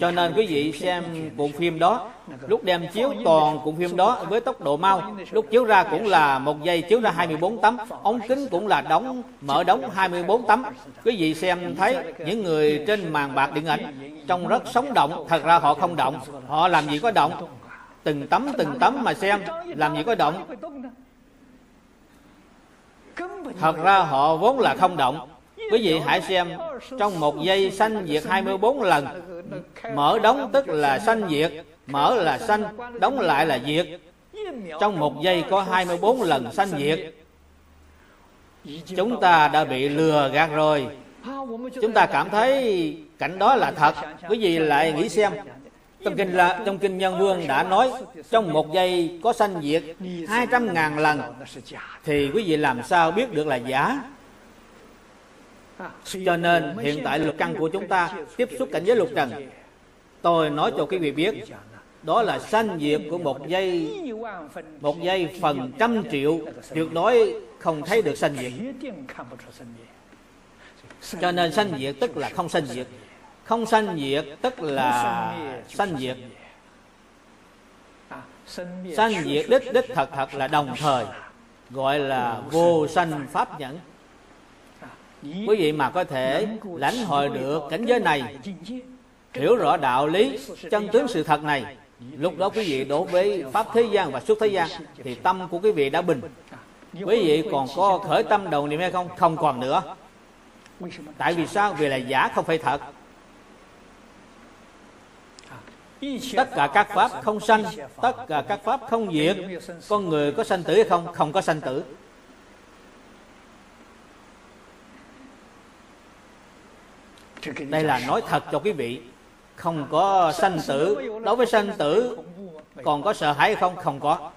Cho nên quý vị xem cuộn phim đó, lúc đem chiếu toàn cuộn phim đó với tốc độ mau, lúc chiếu ra cũng là một giây chiếu ra hai mươi bốn tấm, ống kính cũng là đóng mở đóng hai mươi bốn tấm. Quý vị xem thấy những người trên màn bạc điện ảnh trông rất sống động, thật ra họ không động, họ làm gì có động. Từng tấm từng tấm mà xem, làm gì có động. Thật ra họ vốn là không động. Quý vị hãy xem, trong một giây sanh diệt hai mươi bốn lần. Mở đóng tức là sanh diệt, mở là sanh, đóng lại là diệt. Trong một giây có hai mươi bốn lần sanh diệt. Chúng ta đã bị lừa gạt rồi. chúng ta cảm thấy cảnh đó là thật, quý vị lại nghĩ xem, trong kinh là trong kinh Nhân Vương đã nói trong một giây có sanh diệt hai trăm ngàn lần, thì quý vị làm sao biết được là giả? Cho nên hiện tại lục căn của chúng ta tiếp xúc cảnh giới lục trần, tôi nói cho quý vị biết, đó là sanh diệt của một giây, một giây phần trăm triệu, tuyệt đối không thấy được sanh diệt. Cho nên sanh diệt tức là không sanh diệt, không sanh diệt tức là sanh diệt. Sanh diệt đích đích thật thật là đồng thời, gọi là vô sanh pháp nhẫn. Quý vị mà có thể lãnh hội được cảnh giới này, hiểu rõ đạo lý chân tướng sự thật này, lúc đó quý vị đối với pháp thế gian và xuất thế gian thì tâm của quý vị đã bình. Quý vị còn có khởi tâm đầu niệm hay không? Không còn nữa. Tại vì sao? Vì là giả không phải thật. Tất cả các pháp không sanh, tất cả các pháp không diệt. Con người có sanh tử hay không? Không có sanh tử. Đây là nói thật cho quý vị. Không có sanh tử. Đối với sanh tử còn có sợ hãi hay không? Không có.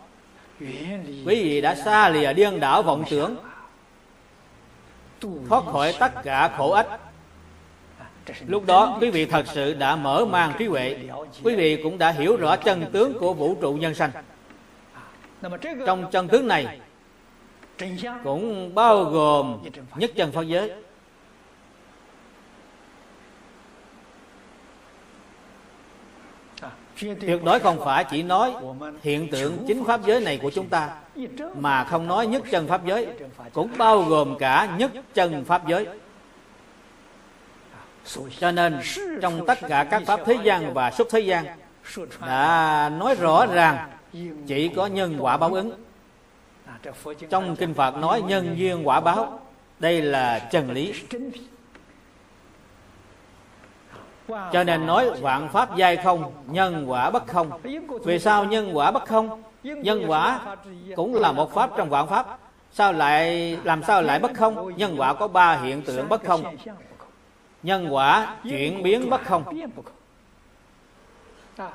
Quý vị đã xa lìa điên đảo vọng tưởng, thoát khỏi tất cả khổ ách. Lúc đó quý vị thật sự đã mở mang trí huệ, quý vị cũng đã hiểu rõ chân tướng của vũ trụ nhân sanh. Trong chân tướng này cũng bao gồm nhất chân pháp giới. Tuyệt đối không phải chỉ nói hiện tượng chính pháp giới này của chúng ta mà không nói nhất chân pháp giới, cũng bao gồm cả nhất chân pháp giới. Cho nên trong tất cả các pháp thế gian và xuất thế gian đã nói rõ ràng chỉ có nhân quả báo ứng. Trong kinh Phật nói nhân duyên quả báo, đây là chân lý. Cho nên nói vạn pháp giai không, nhân quả bất không. Vì sao nhân quả bất không? Nhân quả cũng là một pháp trong vạn pháp, sao lại làm sao lại bất không? Nhân quả có ba hiện tượng bất không. Nhân quả chuyển biến bất không.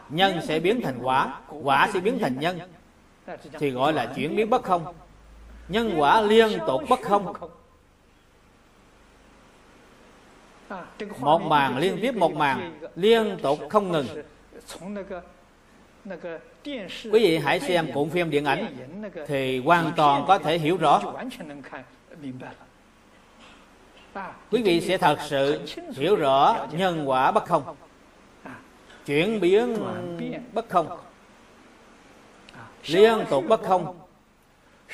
Nhân sẽ biến thành quả, quả sẽ biến thành nhân, thì gọi là chuyển biến bất không. Nhân quả liên tục bất không. Một màn liên tiếp một màn, liên tục không ngừng. Quý vị hãy xem cuộn phim điện ảnh thì hoàn toàn có thể hiểu rõ. Quý vị sẽ thật sự hiểu rõ nhân quả bất không, chuyển biến bất không, liên tục bất không,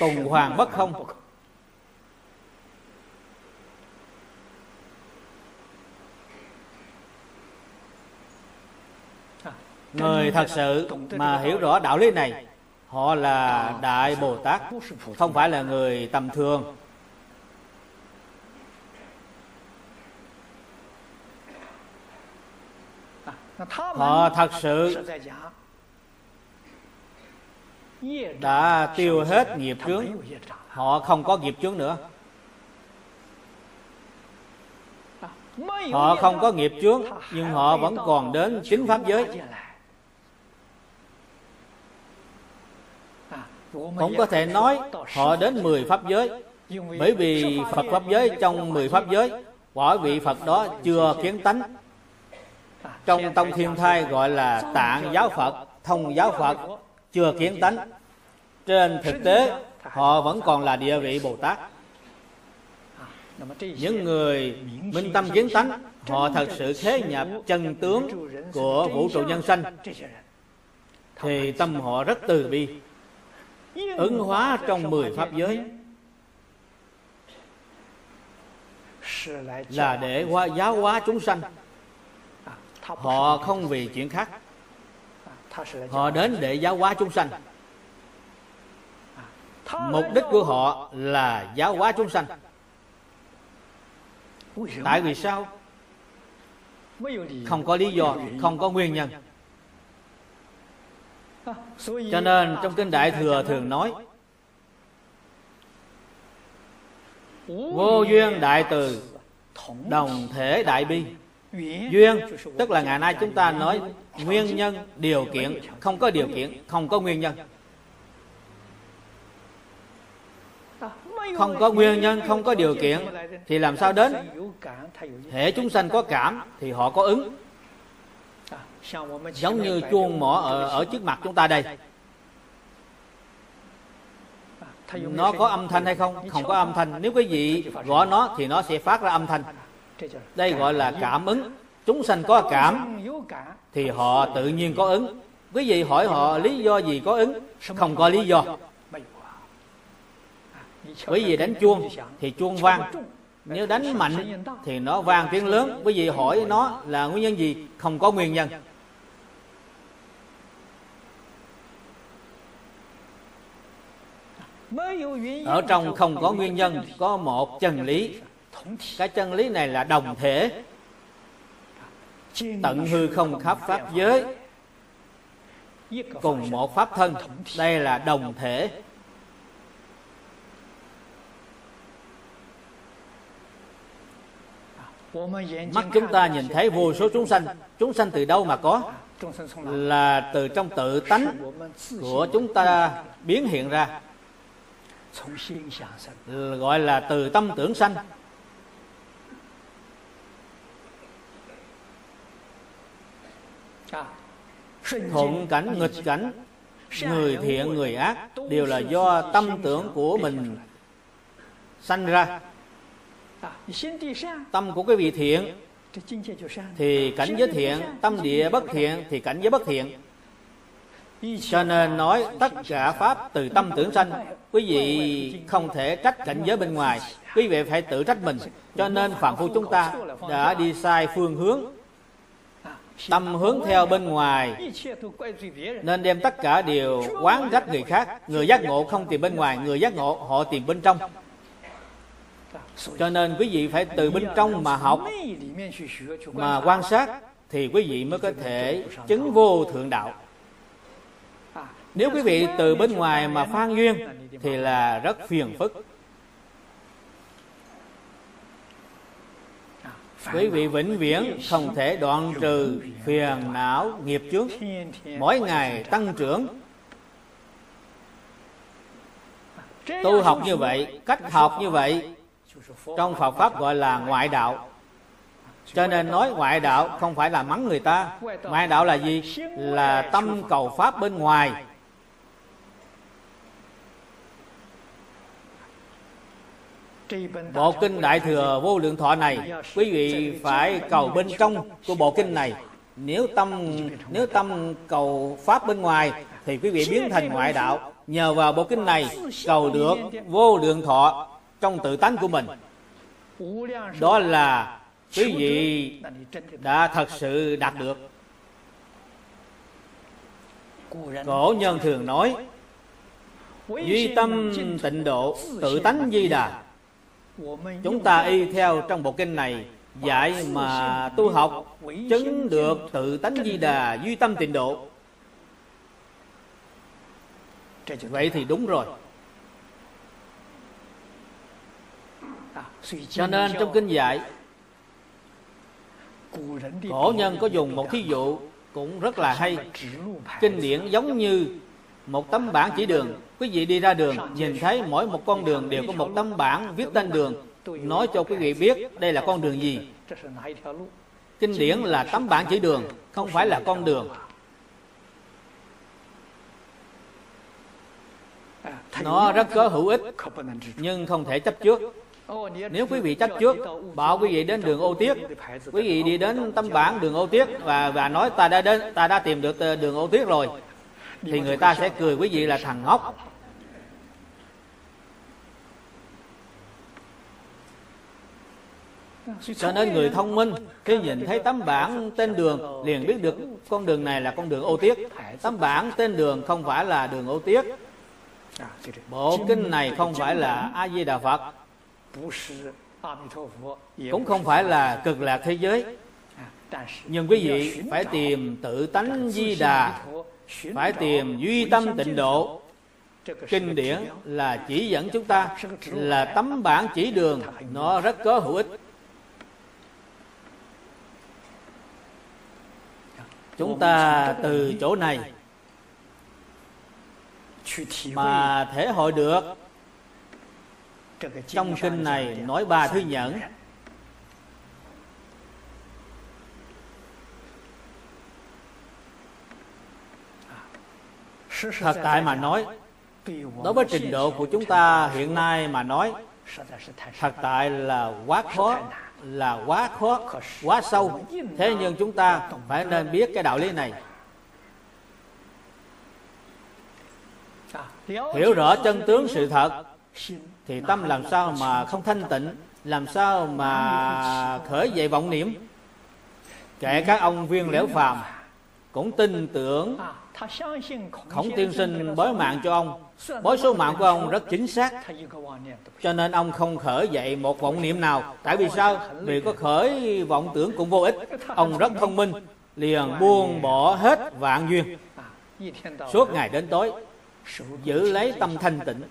tuần hoàn bất không. Người thật sự mà hiểu rõ đạo lý này, họ là Đại Bồ Tát, không phải là người tầm thường. Họ thật sự đã tiêu hết nghiệp chướng, họ không có nghiệp chướng nữa. Họ không có nghiệp chướng, nhưng họ vẫn còn đến chính pháp giới. Cũng có thể nói họ đến mười pháp giới, bởi vì Phật pháp giới, trong mười pháp giới, quả vị Phật đó chưa kiến tánh. Trong tông thiên thai gọi là Tạng giáo Phật, Thông giáo Phật, chưa kiến tánh. Trên thực tế, họ vẫn còn là địa vị Bồ Tát. Những người minh tâm kiến tánh, họ thật sự thế nhập chân tướng của vũ trụ nhân sanh, thì tâm họ rất từ bi, ứng hóa trong mười pháp giới, là để hóa giáo hóa chúng sanh. Họ không vì chuyện khác, họ đến để giáo hóa chúng sanh. Mục đích của họ là giáo hóa chúng sanh. Tại vì sao? Không có lý do, không có nguyên nhân. Cho nên trong kinh Đại Thừa thường nói vô duyên đại từ, đồng thể đại bi. Duyên tức là ngày nay chúng ta nói nguyên nhân, điều kiện. Không có điều kiện, không có nguyên nhân. Không có nguyên nhân, không có điều kiện thì làm sao đến? Hễ chúng sanh có cảm thì họ có ứng. Giống như chuông mỏ ở, ở trước mặt chúng ta đây, nó có âm thanh hay không? Không có âm thanh. Nếu quý vị gõ nó thì nó sẽ phát ra âm thanh. Đây gọi là cảm ứng. Chúng sanh có cảm thì họ tự nhiên có ứng. Quý vị hỏi họ lý do gì có ứng? Không có lý do. Quý vị đánh chuông thì chuông vang, nếu đánh mạnh thì nó vang tiếng lớn. Quý vị hỏi nó là nguyên nhân gì? Không có nguyên nhân. Ở trong không có nguyên nhân có một chân lý. Cái chân lý này là đồng thể. Tận hư không khắp pháp giới, cùng một pháp thân. Đây là đồng thể. Mắt chúng ta nhìn thấy vô số chúng sanh. Chúng sanh từ đâu mà có? Là từ trong tự tánh của chúng ta biến hiện ra, gọi là từ tâm tưởng sanh. Thuận cảnh, nghịch cảnh, người thiện, người ác đều là do tâm tưởng của mình sanh ra. Tâm của quý vị thiện thì cảnh giới thiện, tâm địa bất thiện thì cảnh giới bất thiện. Cho nên nói tất cả pháp từ tâm tưởng sanh. Quý vị không thể trách cảnh giới bên ngoài, quý vị phải tự trách mình. Cho nên phàm phu chúng ta đã đi sai phương hướng, tâm hướng theo bên ngoài, nên đem tất cả đều oán trách người khác. Người giác ngộ không tìm bên ngoài, người giác ngộ họ tìm bên trong. Cho nên quý vị phải từ bên trong mà học, mà quan sát, thì quý vị mới có thể chứng vô thượng đạo. Nếu quý vị từ bên ngoài mà phan duyên thì là rất phiền phức. Quý vị vĩnh viễn không thể đoạn trừ phiền não nghiệp chướng, mỗi ngày tăng trưởng. Tu học như vậy, cách học như vậy, trong Phật Pháp gọi là ngoại đạo. Cho nên nói ngoại đạo không phải là mắng người ta. Ngoại đạo là gì? Là tâm cầu Pháp bên ngoài. Bộ kinh Đại Thừa Vô Lượng Thọ này, quý vị phải cầu bên trong của bộ kinh này. Nếu tâm, nếu tâm cầu Pháp bên ngoài thì quý vị biến thành ngoại đạo. Nhờ vào bộ kinh này cầu được vô lượng thọ trong tự tánh của mình. Đó là quý vị đã thật sự đạt được. Cổ nhân thường nói duy tâm tịnh độ, tự tánh di đà. Chúng ta y theo trong bộ kinh này dạy mà tu học, chứng được tự tánh di đà, duy tâm tịnh độ. Vậy thì đúng rồi. Cho nên trong kinh dạy, cổ nhân có dùng một thí dụ cũng rất là hay, kinh điển, giống như một tấm bảng chỉ đường. Quý vị đi ra đường, nhìn thấy mỗi một con đường đều có một tấm bảng viết tên đường, nói cho quý vị biết đây là con đường gì. Kinh điển là tấm bảng chỉ đường, không phải là con đường. Nó rất có hữu ích, nhưng không thể chấp trước. Nếu quý vị chấp trước, bảo quý vị đến đường Ô Tiết, quý vị đi đến tấm bảng đường Ô Tiết và và nói ta đã đến, ta đã tìm được đường Ô Tiết rồi, thì người ta sẽ cười quý vị là thằng ngốc. Cho nên người thông minh khi nhìn thấy tấm bảng tên đường liền biết được con đường này là con đường Ô Tiết. Tấm bảng tên đường không phải là đường Ô Tiết. Bộ kinh này không phải là A Di Đà Phật, cũng không phải là Cực Lạc Thế Giới. Nhưng quý vị phải tìm tự tánh di đà, phải tìm duy tâm tịnh độ. Kinh điển là chỉ dẫn chúng ta, là tấm bảng chỉ đường, nó rất có hữu ích. Chúng ta từ chỗ này mà thể hội được trong kinh này nói ba thứ nhẫn. Thật tại mà nói, đối với trình độ của chúng ta hiện nay mà nói, thật tại là quá khó, là quá khó, quá sâu. Thế nhưng chúng ta phải nên biết cái đạo lý này. Hiểu rõ chân tướng sự thật thì tâm làm sao mà không thanh tịnh, làm sao mà khởi dậy vọng niệm. Kể các ông Viên Lễ Phàm cũng tin tưởng Khổng tiên sinh bói mạng cho ông, bói số mạng của ông rất chính xác, cho nên ông không khởi dậy một vọng niệm nào. Tại vì sao? Vì có khởi vọng tưởng cũng vô ích. Ông rất thông minh, liền buông bỏ hết vạn duyên, suốt ngày đến tối giữ lấy tâm thanh tịnh.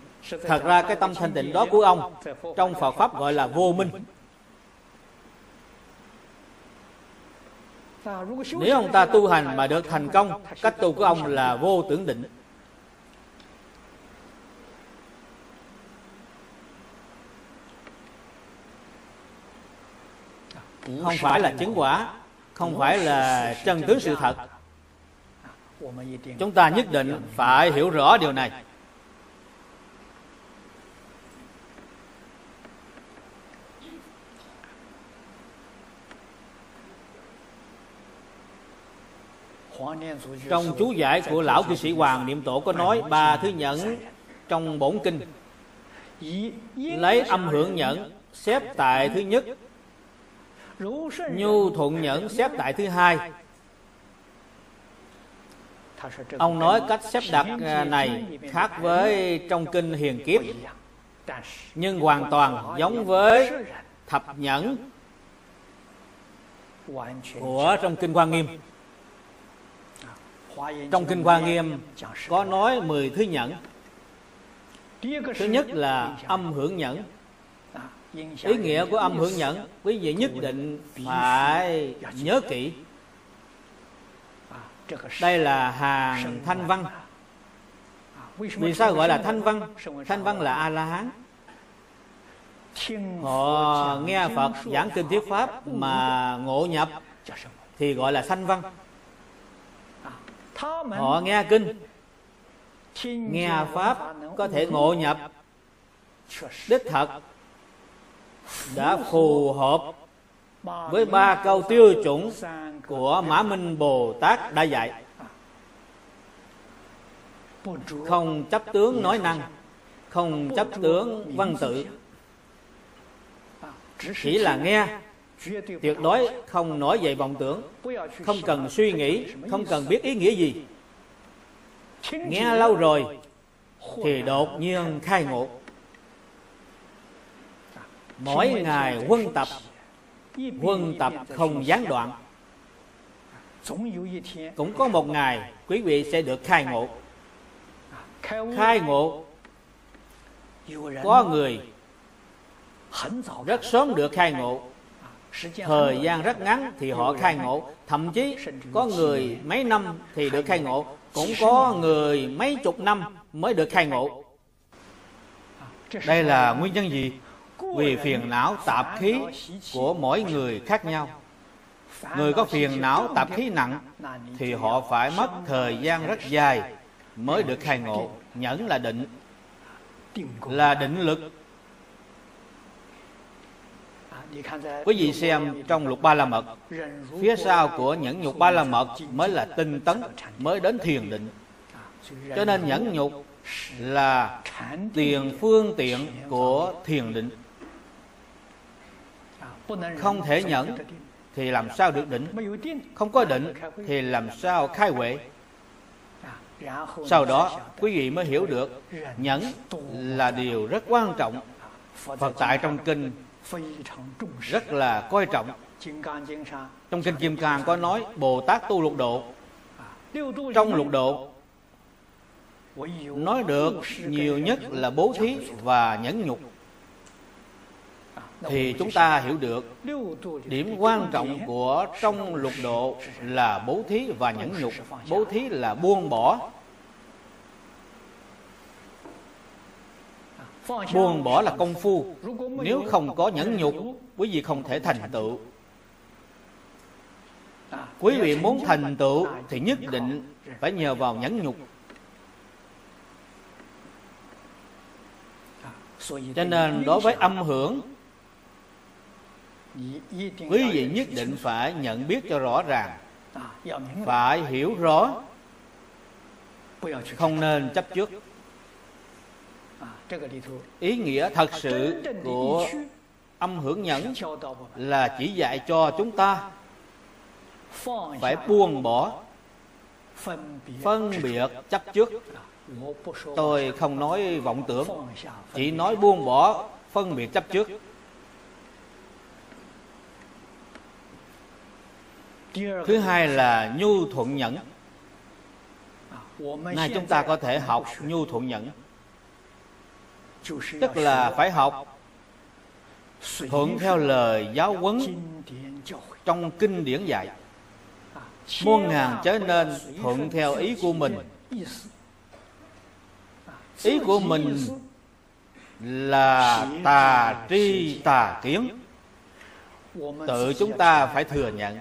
Thật ra cái tâm thanh tịnh đó của ông trong Phật pháp gọi là vô minh. Nếu ông ta tu hành mà được thành công, cách tu của ông là vô tưởng định. Không phải là chứng quả, không phải là chân tướng sự thật. Chúng ta nhất định phải hiểu rõ điều này. Trong chú giải của lão cư sĩ Hoàng Niệm Tổ có nói ba thứ nhẫn trong bổn kinh, lấy âm hưởng nhẫn xếp tại thứ nhất, nhu thuận nhẫn xếp tại thứ hai. Ông nói cách xếp đặt này khác với trong kinh Hiền Kiếp, nhưng hoàn toàn giống với thập nhẫn của trong kinh Hoa Nghiêm. Trong kinh Hoa Nghiêm có nói mười thứ nhẫn. Thứ nhất là âm hưởng nhẫn. Ý nghĩa của âm hưởng nhẫn quý vị nhất định phải nhớ kỹ. Đây là hàng thanh văn. Vì sao gọi là thanh văn? Thanh văn là A-la-hán. Họ nghe Phật giảng kinh thuyết pháp mà ngộ nhập thì gọi là thanh văn. Họ nghe kinh, nghe pháp có thể ngộ nhập, đích thật đã phù hợp với ba câu tiêu chuẩn của Mã Minh Bồ Tát đã dạy: không chấp tướng nói năng, không chấp tướng văn tự, chỉ là nghe, tuyệt đối không nổi dậy vọng tưởng, không cần suy nghĩ, không cần biết ý nghĩa gì. Nghe lâu rồi thì đột nhiên khai ngộ. Mỗi ngày huân tập, huân tập không gián đoạn, cũng có một ngày quý vị sẽ được khai ngộ. Khai ngộ, có người rất sớm được khai ngộ, thời gian rất ngắn thì họ khai ngộ. Thậm chí có người mấy năm thì được khai ngộ, cũng có người mấy chục năm mới được khai ngộ. Đây là nguyên nhân gì? Vì phiền não tạp khí của mỗi người khác nhau. Người có phiền não tạp khí nặng thì họ phải mất thời gian rất dài mới được khai ngộ. Nhẫn là định, là định lực. Quý vị xem trong lục Ba La Mật, phía sau của nhẫn nhục Ba La Mật mới là tinh tấn, mới đến thiền định. Cho nên nhẫn nhục là tiền phương tiện của thiền định. Không thể nhẫn thì làm sao được định? Không có định thì làm sao khai huệ? Sau đó quý vị mới hiểu được nhẫn là điều rất quan trọng. Phật tại trong kinh rất là coi trọng. Trong kinh Kim Cang có nói Bồ Tát tu lục độ. Trong lục độ nói được nhiều nhất là bố thí và nhẫn nhục. thì chúng ta hiểu được điểm quan trọng của trong lục độ là bố thí và nhẫn nhục. Bố thí là buông bỏ. Buông bỏ là công phu. Nếu không có nhẫn nhục, quý vị không thể thành tựu. Quý vị muốn thành tựu thì nhất định phải nhờ vào nhẫn nhục. Cho nên đối với âm hưởng, quý vị nhất định phải nhận biết cho rõ ràng, phải hiểu rõ, không nên chấp trước. Ý nghĩa thật sự của âm hưởng nhẫn là chỉ dạy cho chúng ta phải buông bỏ, phân biệt chấp trước. Tôi không nói vọng tưởng, chỉ nói buông bỏ, phân biệt chấp trước. Thứ hai là nhu thuận nhẫn. Nay chúng ta có thể học nhu thuận nhẫn, tức là phải học thuận theo lời giáo huấn trong kinh điển dạy. Muôn ngàn chớ nên thuận theo ý của mình. Ý của mình là tà tri tà kiến, tự chúng ta phải thừa nhận.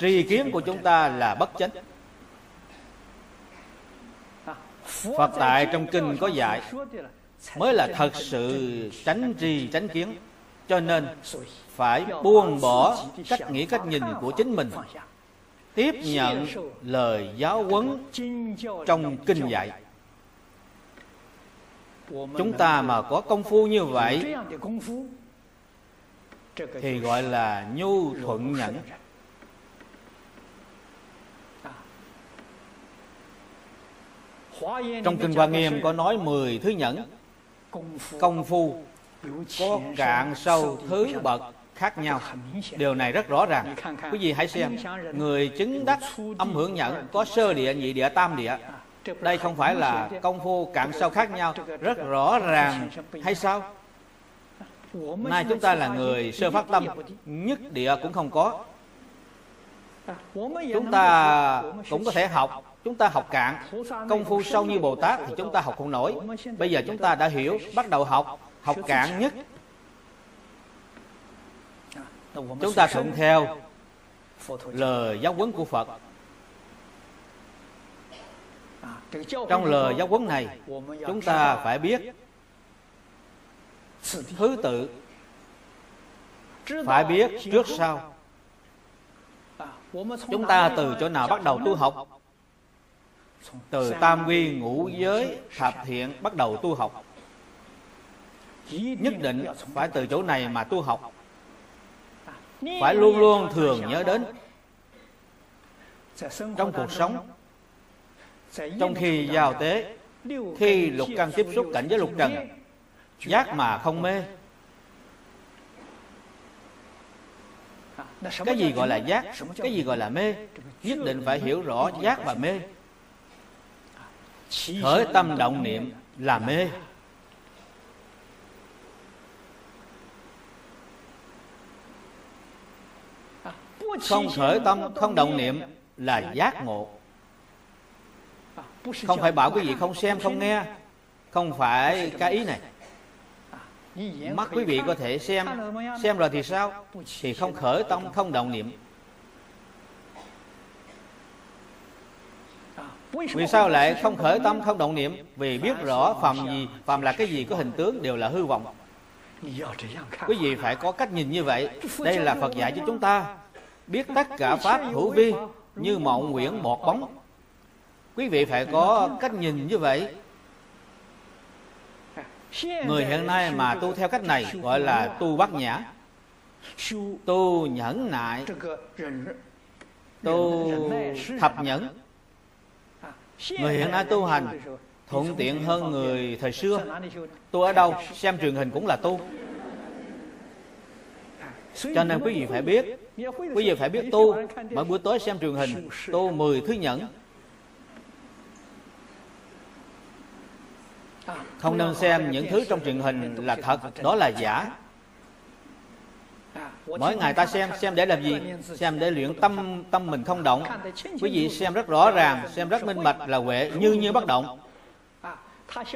Tri kiến của chúng ta là bất chánh. Phật tại trong kinh có dạy mới là thật sự tránh tri tránh kiến. Cho nên phải buông bỏ cách nghĩ cách nhìn của chính mình, tiếp nhận lời giáo huấn trong kinh dạy. Chúng ta mà có công phu như vậy thì gọi là nhu thuận nhẫn. Trong kinh Hoa Nghiêm có nói mười thứ nhẫn. Công phu có cạn sâu thứ bậc khác nhau. Điều này rất rõ ràng. Quý vị hãy xem, người chứng đắc âm hưởng nhẫn có sơ địa, nhị địa, tam địa. Đây không phải là công phu cạn sâu khác nhau, rất rõ ràng hay sao? Nay chúng ta là người sơ phát tâm, nhất địa cũng không có. Chúng ta cũng có thể học, chúng ta học cạn. Công phu sâu như Bồ Tát thì chúng ta học không nổi. Bây giờ chúng ta đã hiểu, bắt đầu học, học cạn nhất. Chúng ta thuận theo lời giáo huấn của Phật. Trong lời giáo huấn này, chúng ta phải biết thứ tự, phải biết trước sau. Chúng ta từ chỗ nào bắt đầu tu học? Từ tam quy, ngũ giới, thập thiện bắt đầu tu học. Nhất định phải từ chỗ này mà tu học. Phải luôn luôn thường nhớ đến. Trong cuộc sống, trong khi giao tế, khi lục căn tiếp xúc cảnh với lục trần, giác mà không mê. Cái gì gọi là giác, cái gì gọi là mê? Nhất định phải hiểu rõ giác và mê. Khởi tâm động niệm là mê. Không khởi tâm, không động niệm là giác ngộ. Không phải bảo quý vị không xem, không nghe. Không phải cái ý này. Mắt quý vị có thể xem. Xem rồi thì sao? Thì không khởi tâm, không động niệm. Vì sao lại không khởi tâm, không động niệm? Vì biết rõ phàm gì, phàm là cái gì có hình tướng đều là hư vọng. Quý vị phải có cách nhìn như vậy. Đây là Phật dạy cho chúng ta. Biết tất cả pháp hữu vi như mộng nguyện bọt bóng. Quý vị phải có cách nhìn như vậy. Người hiện nay mà tu theo cách này gọi là tu bát nhã, tu nhẫn nại, tu thập nhẫn. Người hiện nay tu hành thuận tiện hơn người thời xưa. Tu ở đâu, xem truyền hình cũng là tu. Cho nên quý vị phải biết, quý vị phải biết tu. Mỗi buổi tối xem truyền hình, tu mười thứ nhẫn. Không nên xem những thứ trong truyền hình là thật, đó là giả. Mỗi ngày ta xem, xem để làm gì? Xem để luyện tâm, tâm mình không động. Quý vị xem rất rõ ràng, xem rất minh bạch là huệ, như như bất động.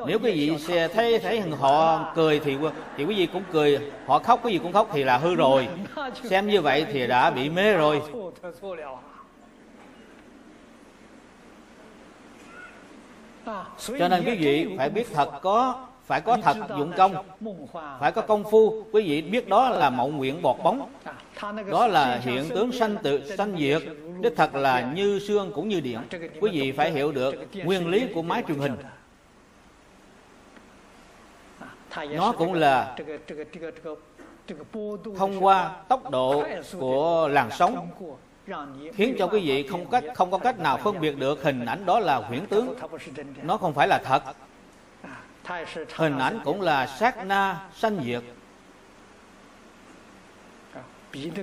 Nếu quý vị sẽ thấy thấy họ cười thì thì quý vị cũng cười, họ khóc quý vị cũng khóc thì là hư rồi. Xem như vậy thì đã bị mê rồi. Cho nên quý vị phải biết thật có, phải có thật dụng công, phải có công phu. Quý vị biết đó là mộng nguyện bọt bóng, đó là hiện tướng sanh tự sanh diệt, đích thật là như xương cũng như điện. Quý vị phải hiểu được nguyên lý của máy truyền hình. Nó cũng là thông qua tốc độ của làn sóng, khiến cho quý vị không cách không có cách nào phân biệt được hình ảnh đó là huyễn tướng, nó không phải là thật. Hình ảnh cũng là sát na sanh diệt.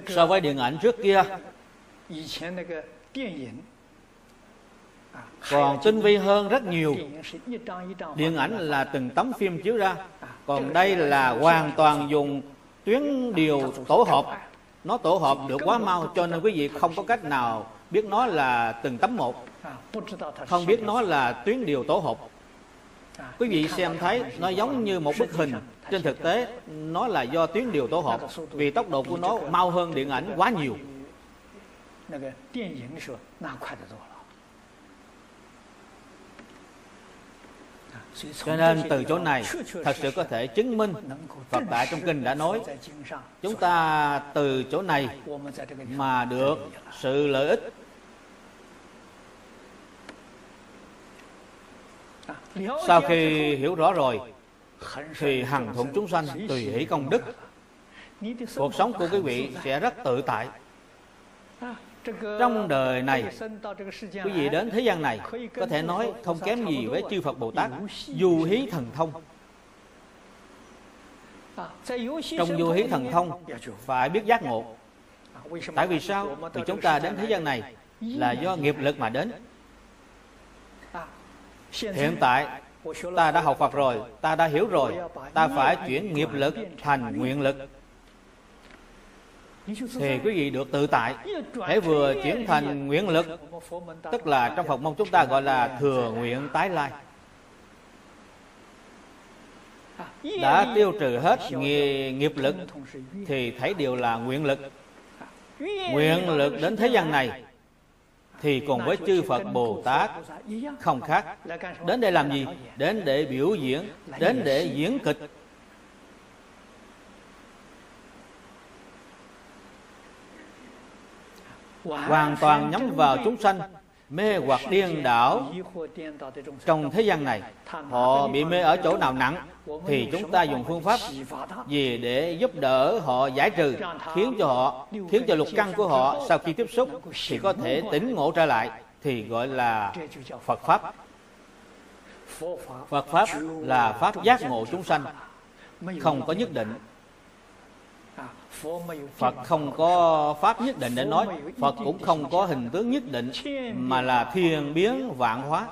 So với điện ảnh trước kia còn tinh vi hơn rất nhiều. Điện ảnh là từng tấm phim chiếu ra, còn đây là hoàn toàn dùng tuyến điều tổ hợp. Nó tổ hợp được quá mau, cho nên quý vị không có cách nào biết nó là từng tấm một, không biết nó là tuyến điều tổ hợp. Quý vị xem thấy nó giống như một bức hình, trên thực tế nó là do tuyến điều tổ hợp, vì tốc độ của nó mau hơn điện ảnh quá nhiều. Cho nên từ chỗ này thật sự có thể chứng minh Phật tại trong kinh đã nói, chúng ta từ chỗ này mà được sự lợi ích. Sau khi hiểu rõ rồi thì hằng thuận chúng sanh, tùy hỷ công đức, cuộc sống của quý vị sẽ rất tự tại. Trong đời này, quý vị đến thế gian này có thể nói không kém gì với chư Phật Bồ Tát, du hí thần thông. Trong du hí thần thông phải biết giác ngộ. Tại vì sao? Vì chúng ta đến thế gian này là do nghiệp lực mà đến. Hiện tại ta đã học Phật rồi, ta đã hiểu rồi, ta phải chuyển nghiệp lực thành nguyện lực thì quý vị được tự tại. Hãy vừa chuyển thành nguyện lực, tức là trong Phật môn chúng ta gọi là thừa nguyện tái lai, đã tiêu trừ hết nghiệp lực thì thấy điều là nguyện lực. Nguyện lực đến thế gian này thì còn với chư Phật Bồ Tát không khác. Đến để làm gì? Đến để biểu diễn, đến để diễn kịch. Hoàn toàn nhắm vào chúng sanh mê hoặc điên đảo trong thế gian này. Họ bị mê ở chỗ nào nặng thì chúng ta dùng phương pháp gì để giúp đỡ họ giải trừ, khiến cho họ, khiến cho lục căn của họ sau khi tiếp xúc thì có thể tỉnh ngộ trở lại, thì gọi là Phật Pháp. Phật Pháp là Pháp giác ngộ chúng sanh, không có nhất định. Phật không có Pháp nhất định để nói, Phật cũng không có hình tướng nhất định, mà là thiên biến vạn hóa.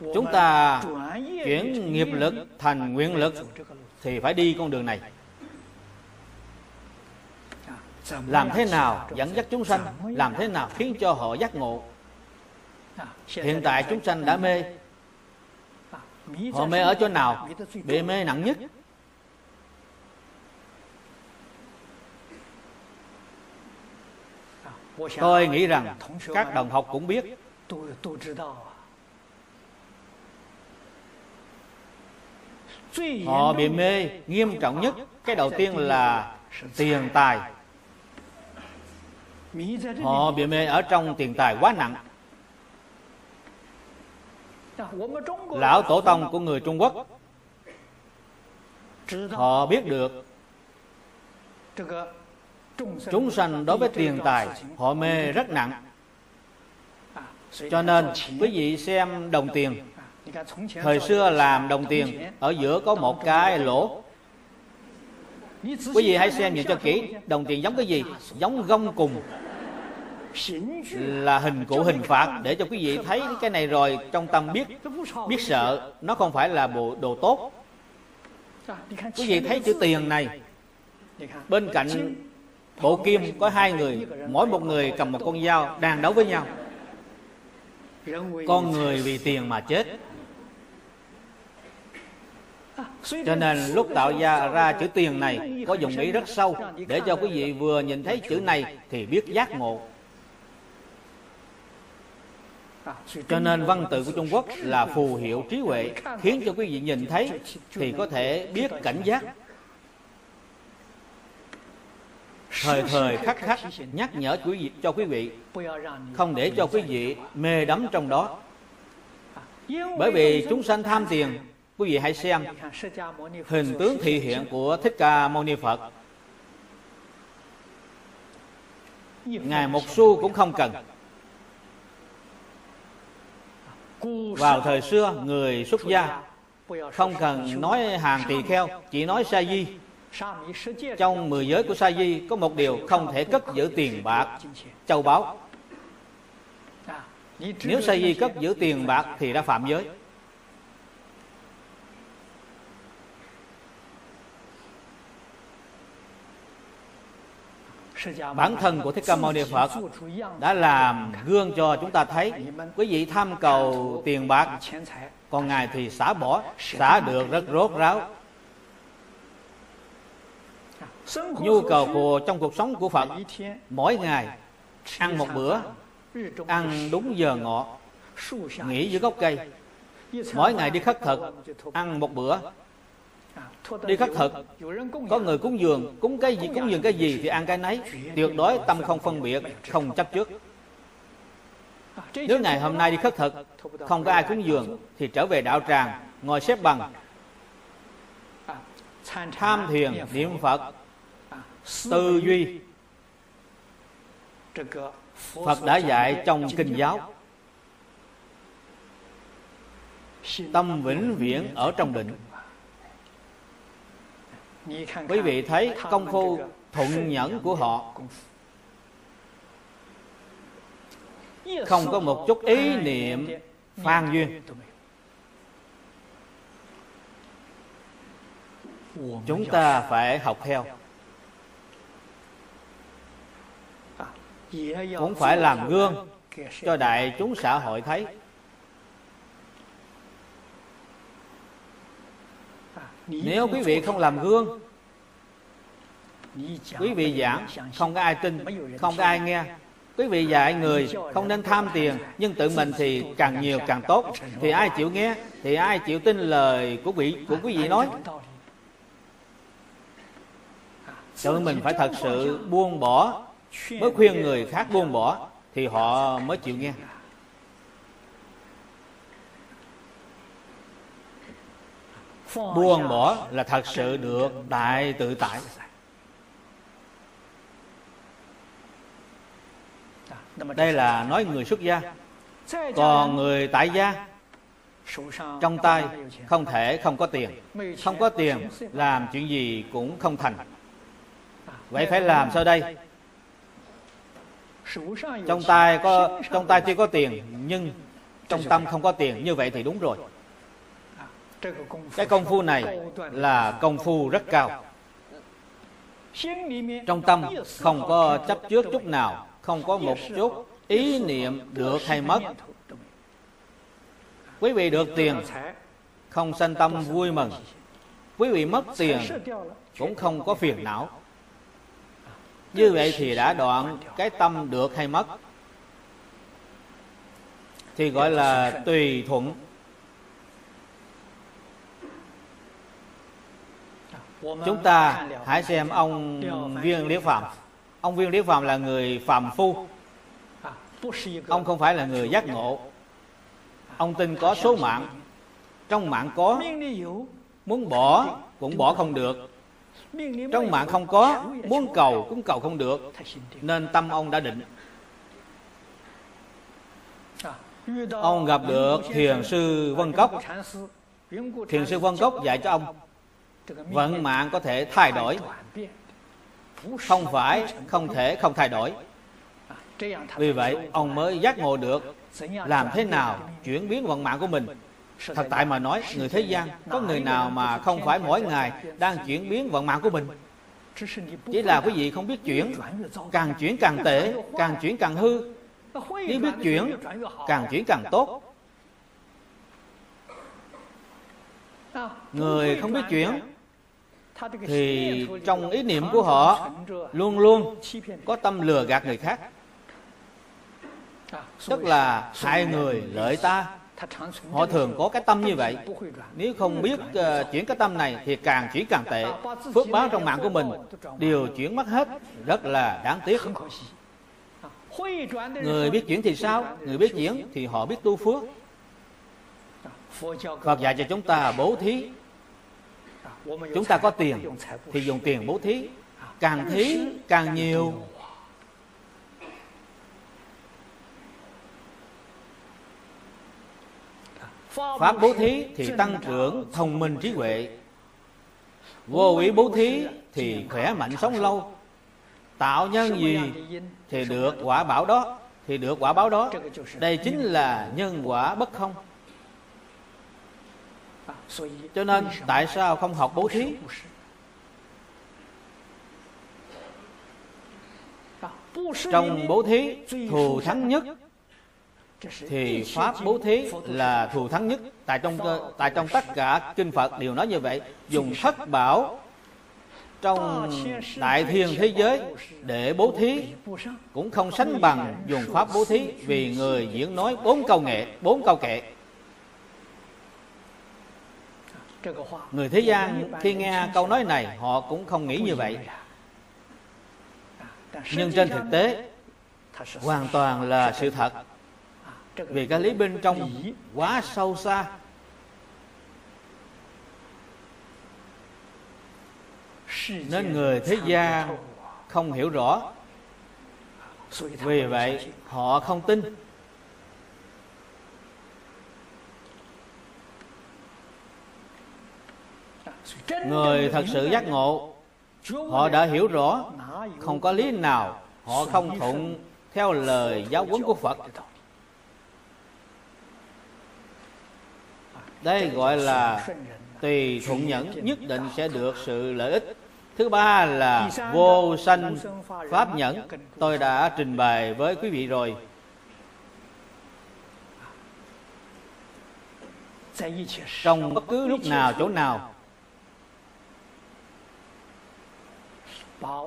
Chúng ta chuyển nghiệp lực thành nguyện lực thì phải đi con đường này. Làm thế nào dẫn dắt chúng sanh, làm thế nào khiến cho họ giác ngộ. Hiện tại chúng sanh đã mê. Họ mê ở chỗ nào? Bị mê nặng nhất. Tôi nghĩ rằng các đồng học cũng biết, họ bị mê nghiêm trọng nhất. Cái đầu tiên là tiền tài. Họ bị mê ở trong tiền tài quá nặng. Lão tổ tông của người Trung Quốc, họ biết được chúng sanh đối với tiền tài họ mê rất nặng. Cho nên quý vị xem đồng tiền, thời xưa làm đồng tiền ở giữa có một cái lỗ. Quý vị hãy xem nhìn cho kỹ, đồng tiền giống cái gì? Giống gông cùng, là hình cụ hình phạt, để cho quý vị thấy cái này rồi trong tâm biết biết sợ, nó không phải là bộ đồ tốt. Quý vị thấy chữ tiền này Bên cạnh bộ kim có hai người, mỗi một người cầm một con dao đang đấu với nhau. Con người vì tiền mà chết. Cho nên lúc tạo ra, ra chữ tiền này có dụng ý rất sâu, để cho quý vị vừa nhìn thấy chữ này thì biết giác ngộ. Cho nên văn tự của Trung Quốc là phù hiệu trí huệ, khiến cho quý vị nhìn thấy thì có thể biết cảnh giác. Thời thời khắc khắc nhắc nhở cho quý vị, không để cho quý vị mê đắm trong đó. Bởi vì chúng sanh tham tiền, quý vị hãy xem hình tướng thị hiện của Thích Ca Mâu Ni Phật. Ngài một xu cũng không cần. Vào thời xưa, người xuất gia không cần nói hàng tỳ kheo, chỉ nói sa di. Trong mười giới của sa di có một điều không thể cất giữ tiền bạc, châu báu. Nếu sa di cất giữ tiền bạc thì đã phạm giới. Bản thân của Thích Ca Mâu Ni Phật đã làm gương cho chúng ta thấy, quý vị tham cầu tiền bạc, còn Ngài thì xả bỏ, xả được rất rốt ráo. Nhu cầu của trong cuộc sống của Phật, mỗi ngày ăn một bữa, ăn đúng giờ ngọ, nghỉ dưới gốc cây. Mỗi ngày đi khất thực, ăn một bữa. Đi khất thực, có người cúng dường, cúng cái gì, cúng dường cái gì thì ăn cái nấy, tuyệt đối tâm không phân biệt, không chấp trước. Nếu ngày hôm nay đi khất thực, không có ai cúng dường thì trở về đạo tràng, ngồi xếp bằng, tham thiền, niệm Phật, tư duy. Phật đã dạy trong kinh giáo, tâm vĩnh viễn ở trong định. Quý vị thấy công phu thuận nhẫn của họ, không có một chút ý niệm phan duyên. Chúng ta phải học theo, cũng phải làm gương cho đại chúng xã hội thấy. Nếu quý vị không làm gương, quý vị giảng không có ai tin, không có ai nghe. Quý vị dạy người không nên tham tiền, nhưng tự mình thì càng nhiều càng tốt, thì ai chịu nghe, thì ai chịu tin lời của quý của quý vị nói. Cho nên mình phải thật sự buông bỏ, mới khuyên người khác buông bỏ thì họ mới chịu nghe. Buông bỏ là thật sự được đại tự tại. Đây là nói người xuất gia. Còn người tại gia, trong tay không thể không có tiền. Không có tiền làm chuyện gì cũng không thành. Vậy phải làm sao đây? Trong tay có, trong tay chưa có tiền, nhưng trong tâm không có tiền, như vậy thì đúng rồi. Cái công phu này là công phu rất cao. Trong tâm không có chấp trước chút nào, không có một chút ý niệm được hay mất. Quý vị được tiền không sanh tâm vui mừng, quý vị mất tiền cũng không có phiền não. Như vậy thì đã đoạn cái tâm được hay mất, thì gọi là tùy thuận. Chúng ta hãy xem ông Viên Lý Phạm. Ông Viên Lý Phạm là người phàm phu, ông không phải là người giác ngộ. Ông tin có số mạng, trong mạng có, muốn bỏ cũng bỏ không được. Trong mạng không có, muốn cầu cũng cầu không được. Nên tâm ông đã định. Ông gặp được Thiền sư Vân Cốc. Thiền sư Vân Cốc dạy cho ông vận mạng có thể thay đổi, không phải không thể không thay đổi. Vì vậy ông mới giác ngộ được làm thế nào chuyển biến vận mạng của mình. Thật tại mà nói, người thế gian có người nào mà không phải mỗi ngày đang chuyển biến vận mạng của mình? Chỉ là quý vị không biết chuyển, càng chuyển càng tệ, càng chuyển càng hư. Nếu biết chuyển, càng chuyển càng tốt. Người không biết chuyển thì trong ý niệm của họ luôn luôn có tâm lừa gạt người khác, tức là hại người lợi ta. Họ thường có cái tâm như vậy. Nếu không biết uh, chuyển cái tâm này thì càng chuyển càng tệ. Phước báo trong mạng của mình đều chuyển mất hết, rất là đáng tiếc. Người biết chuyển thì sao? Người biết chuyển thì họ biết tu phước. Phật dạy cho chúng ta bố thí. Chúng ta có tiền thì dùng tiền bố thí, càng thí càng nhiều. Pháp bố thí thì tăng trưởng thông minh trí huệ. Vô úy bố thí thì khỏe mạnh sống lâu. Tạo nhân gì thì được quả báo đó, thì được quả báo đó. Đây chính là nhân quả bất không. Cho nên tại sao không học bố thí? Trong bố thí thù thắng nhất thì pháp bố thí là thù thắng nhất. Tại trong tại trong tất cả kinh Phật đều nói như vậy, dùng thất bảo trong đại thiên thế giới để bố thí cũng không sánh bằng dùng pháp bố thí, vì người diễn nói bốn câu nghệ, bốn câu kệ. Người thế gian khi nghe câu nói này họ cũng không nghĩ như vậy, nhưng trên thực tế hoàn toàn là sự thật. Vì cái lý bên trong quá sâu xa. Nên người thế gian không hiểu rõ. Vì vậy họ không tin. Người thật sự giác ngộ, họ đã hiểu rõ, không có lý nào họ không thuận theo lời giáo huấn của Phật. Đây gọi là tùy thuận nhẫn, nhất định sẽ được sự lợi ích. Thứ ba là vô sanh pháp nhẫn. Tôi đã trình bày với quý vị rồi. Trong bất cứ lúc nào, chỗ nào,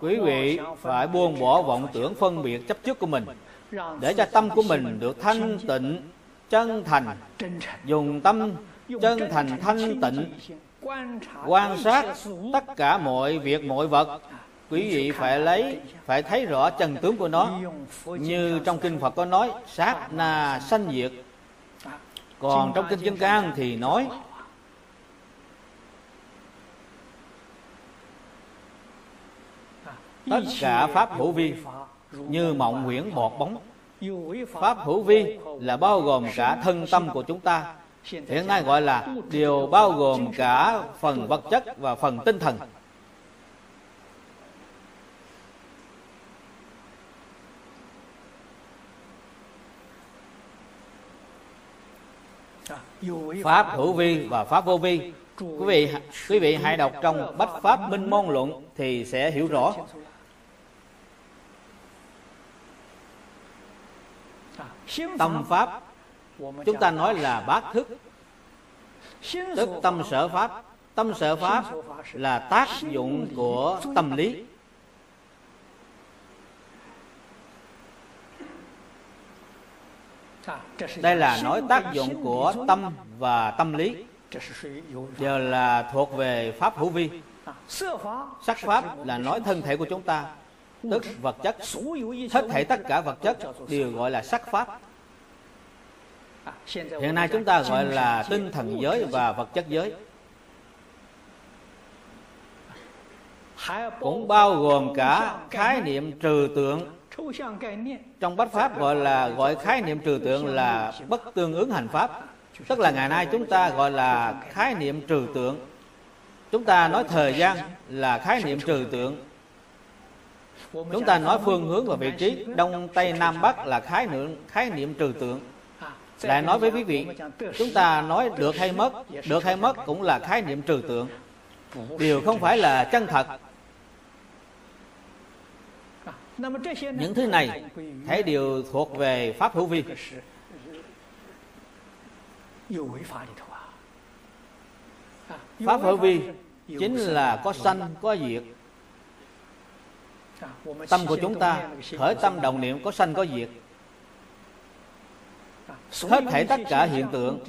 quý vị phải buông bỏ vọng tưởng phân biệt chấp trước của mình, để cho tâm của mình được thanh tịnh, chân thành. Dùng tâm chân thành thanh tịnh quan sát tất cả mọi việc mọi vật. Quý vị phải lấy phải thấy rõ chân tướng của nó. Như trong kinh Phật có nói sát na sanh diệt. Còn trong kinh Kim Cang thì nói tất cả pháp hữu vi như mộng huyễn bọt bóng. Pháp hữu vi là bao gồm cả thân tâm của chúng ta. Hiện nay gọi là điều bao gồm cả phần vật chất và phần tinh thần. Pháp hữu vi và pháp vô vi. Quý vị, quý vị hãy đọc trong Bách Pháp Minh Môn Luận thì sẽ hiểu rõ. Tâm pháp chúng ta nói là bát thức, tức tâm sở pháp. Tâm sở pháp là tác dụng của tâm lý. Đây là nói tác dụng của tâm và tâm lý đều là thuộc về pháp hữu vi. Sắc pháp là nói thân thể của chúng ta, tức vật chất. Hết thảy tất cả vật chất đều gọi là sắc pháp. Hiện nay chúng ta gọi là tinh thần giới và vật chất giới. Cũng bao gồm cả khái niệm trừ tượng. Trong Bách Pháp gọi là gọi khái niệm trừ tượng là bất tương ứng hành pháp. Tức là ngày nay chúng ta gọi là khái niệm trừ tượng. Chúng ta nói thời gian là khái niệm trừ tượng. Chúng ta nói phương hướng và vị trí Đông Tây Nam Bắc là khái niệm, khái niệm trừ tượng. Lại nói với quý vị, chúng ta nói được hay mất, được hay mất cũng là khái niệm trừ tượng. Điều không phải là chân thật. Những thứ này thấy đều thuộc về pháp hữu vi. Pháp hữu vi chính là có sanh, có diệt. Tâm của chúng ta khởi tâm động niệm có sanh có diệt. Hết thảy tất cả hiện tượng,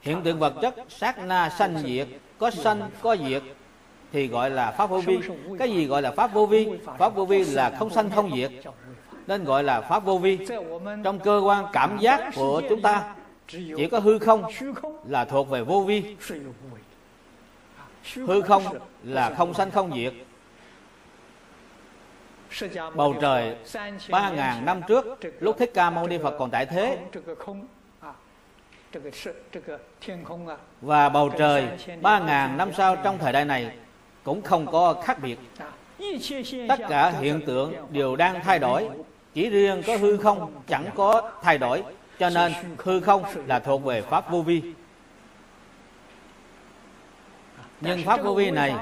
hiện tượng vật chất, sát na sanh diệt, có sanh có diệt thì gọi là pháp vô vi. Cái gì gọi là pháp vô vi? Pháp vô vi là không sanh không diệt, nên gọi là pháp vô vi. Trong cơ quan cảm giác của chúng ta chỉ có hư không là thuộc về vô vi. Hư không là không sanh không diệt. Bầu trời ba ngàn năm trước, lúc Thích Ca Mâu Ni Phật còn tại thế, và bầu trời ba ngàn năm sau trong thời đại này cũng không có khác biệt. Tất cả hiện tượng đều đang thay đổi, chỉ riêng có hư không chẳng có thay đổi. Cho nên hư không là thuộc về pháp vô vi. Nhưng pháp vô vi này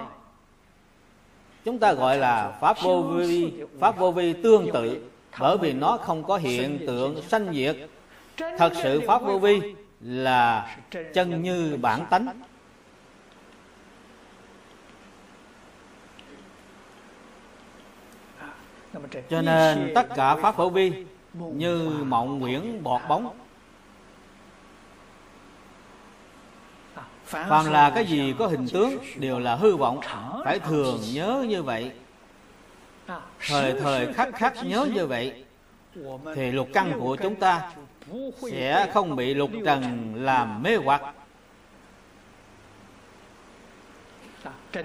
chúng ta gọi là pháp vô vi, pháp vô vi tương tự, bởi vì nó không có hiện tượng sanh diệt. Thật sự pháp vô vi là chân như bản tánh. Cho nên tất cả pháp vô vi như mộng nguyễn bọt bóng. Phàm là cái gì có hình tướng đều là hư vọng. Phải thường nhớ như vậy, thời thời khắc khắc nhớ như vậy, thì lục căn của chúng ta sẽ không bị lục trần làm mê hoặc.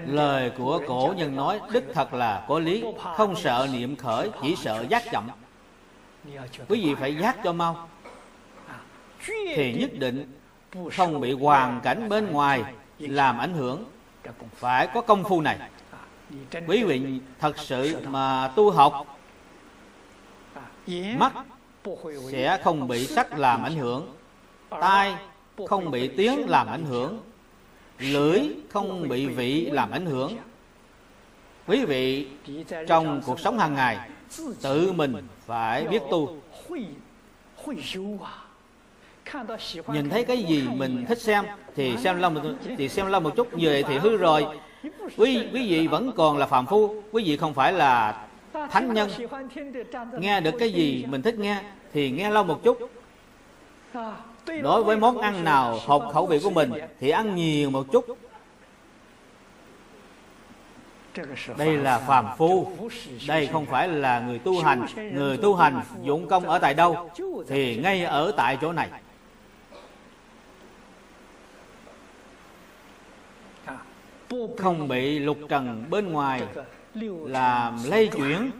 Lời của cổ nhân nói đích thật là có lý. Không sợ niệm khởi, chỉ sợ giác chậm. Quý vị phải giác cho mau thì nhất định không bị hoàn cảnh bên ngoài làm ảnh hưởng. Phải có công phu này. Quý vị thật sự mà tu học, mắt sẽ không bị sắc làm ảnh hưởng, tai không bị tiếng làm ảnh hưởng, lưỡi không bị vị làm ảnh hưởng. Quý vị trong cuộc sống hàng ngày tự mình phải biết tu. Nhìn thấy cái gì mình thích xem thì xem lâu một, thì xem lâu một chút, như vậy thì hư rồi. Quý, quý vị vẫn còn là phàm phu, quý vị không phải là thánh nhân. Nghe được cái gì mình thích nghe thì nghe lâu một chút. Đối với món ăn nào hợp khẩu vị của mình thì ăn nhiều một chút. Đây là phàm phu, đây không phải là người tu hành. Người tu hành dụng công ở tại đâu thì ngay ở tại chỗ này. Không bị lục trần bên ngoài làm lây chuyển.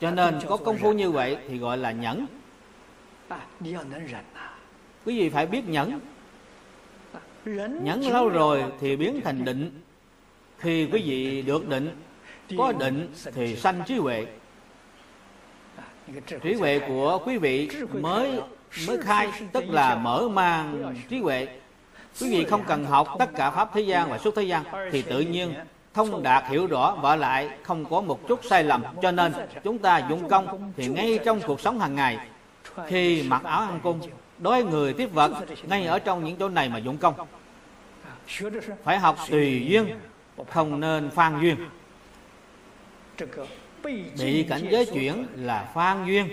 Cho nên có công phu như vậy thì gọi là nhẫn. Quý vị phải biết nhẫn. Nhẫn lâu rồi thì biến thành định. Khi quý vị được định, có định thì sanh trí huệ. Trí huệ của quý vị mới mới khai, tức là mở mang trí huệ. Quý vị không cần học tất cả pháp thế gian và xuất thế gian thì tự nhiên thông đạt hiểu rõ, và lại không có một chút sai lầm. Cho nên chúng ta dụng công thì ngay trong cuộc sống hàng ngày, khi mặc áo ăn cung, đối người tiếp vật, ngay ở trong những chỗ này mà dụng công. Phải học tùy duyên, không nên phan duyên. Bị cảnh giới chuyển là phan duyên,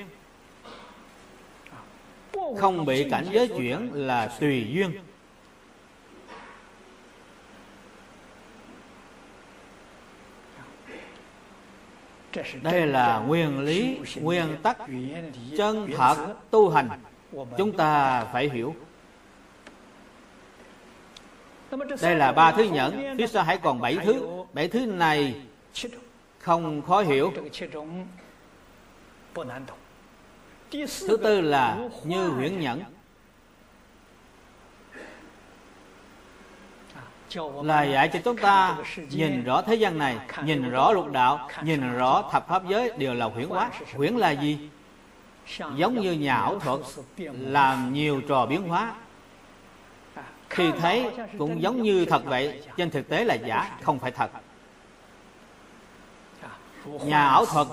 không bị cảnh giới chuyển là tùy duyên. Đây là nguyên lý, nguyên tắc chân thật tu hành chúng ta phải hiểu. Đây là ba thứ nhẫn, phía sau hãy còn bảy thứ. Bảy thứ này không khó hiểu. Thứ tư là như huyễn nhẫn, là dạy cho chúng ta nhìn rõ thế gian này, nhìn rõ lục đạo, nhìn rõ thập pháp giới đều là huyễn hóa. Huyễn là gì? Giống như nhà ảo thuật làm nhiều trò biến hóa, khi thấy cũng giống như thật vậy, trên thực tế là giả, không phải thật. nhà ảo thuật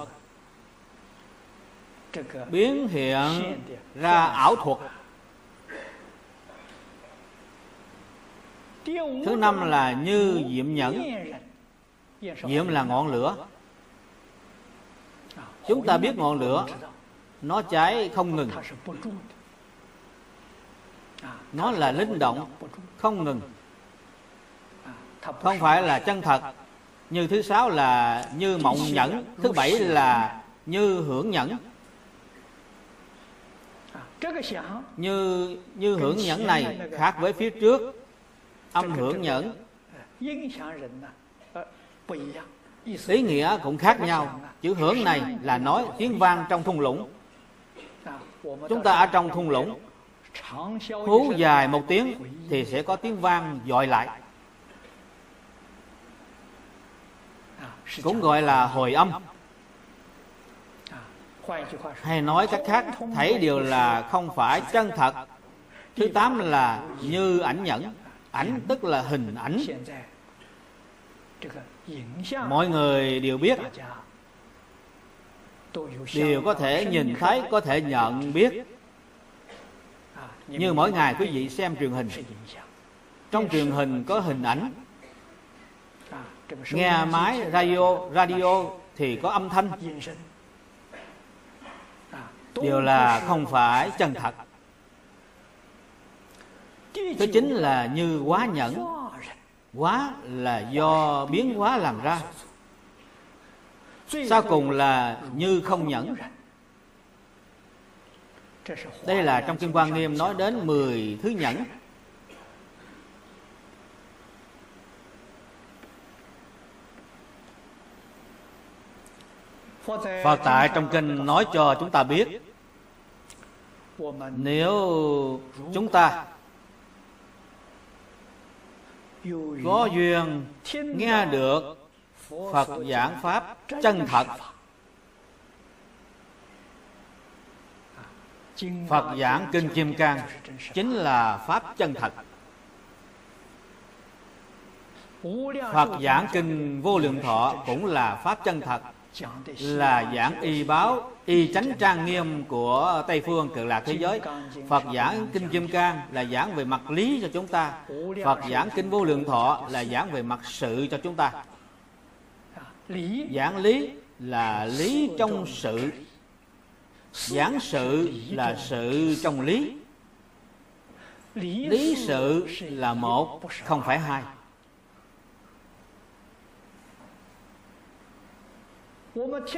biến hiện ra ảo thuật. Thứ năm là như diệm nhẫn. Diệm là ngọn lửa. Chúng ta biết ngọn lửa nó cháy không ngừng, nó là linh động không ngừng, không phải là chân thật. Như thứ sáu là như mộng nhẫn. Thứ bảy là như hưởng nhẫn. Như, như hưởng nhẫn này khác với phía trước âm hưởng nhẫn, ý nghĩa cũng khác nhau. Chữ hưởng này là nói tiếng vang trong thung lũng. Chúng ta ở trong thung lũng hú dài một tiếng thì sẽ có tiếng vang dội lại, cũng gọi là hồi âm. Hay nói cách khác, thấy điều là không phải chân thật. Thứ tám là như ảnh nhẫn. Ảnh tức là hình ảnh. Mọi người đều biết, đều có thể nhìn thấy, có thể nhận biết. Như mỗi ngày quý vị xem truyền hình, trong truyền hình có hình ảnh. Nghe máy radio, radio thì có âm thanh. Điều là không phải chân thật. Thứ chính là như quá nhẫn. Quá là do biến hóa làm ra. Sau cùng là như không nhẫn. Đây là trong Kim Quang Nghiêm nói đến mười thứ nhẫn. Phật tại trong kinh nói cho chúng ta biết, nếu chúng ta có duyên nghe được Phật giảng pháp chân thật, Phật giảng kinh Kim Cang chính là pháp chân thật. Phật giảng kinh Vô Lượng Thọ cũng là pháp chân thật, là giảng y báo, y chánh trang nghiêm của Tây Phương Cực Lạc thế giới. Phật giảng kinh Kim Cang là giảng về mặt lý cho chúng ta. Phật giảng kinh Vô Lượng Thọ là giảng về mặt sự cho chúng ta. Giảng lý là lý trong sự, giảng sự là sự trong lý. Lý sự là một, không phải hai.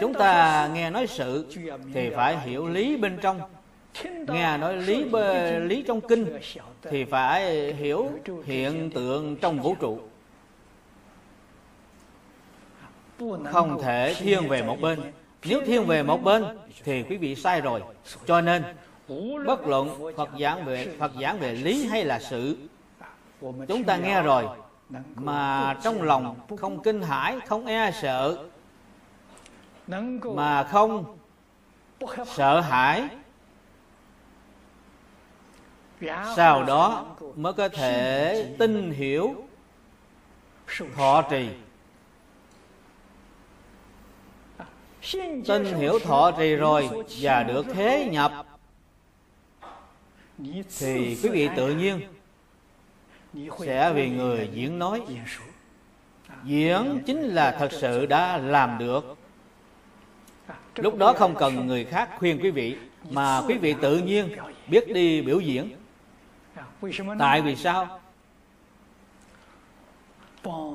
Chúng ta nghe nói sự thì phải hiểu lý bên trong, nghe nói lý bê, lý trong kinh thì phải hiểu hiện tượng trong vũ trụ. Không thể thiên về một bên. Nếu thiên về một bên thì quý vị sai rồi. Cho nên bất luận Phật giảng về, Phật giảng về lý hay là sự, chúng ta nghe rồi mà trong lòng không kinh hãi, không e sợ, mà không sợ hãi, sau đó mới có thể tin hiểu thọ trì. Tin hiểu thọ trì rồi và được thế nhập thì quý vị tự nhiên sẽ vì người diễn nói. Diễn chính là thật sự đã làm được. Lúc đó không cần người khác khuyên quý vị, mà quý vị tự nhiên biết đi biểu diễn. Tại vì sao?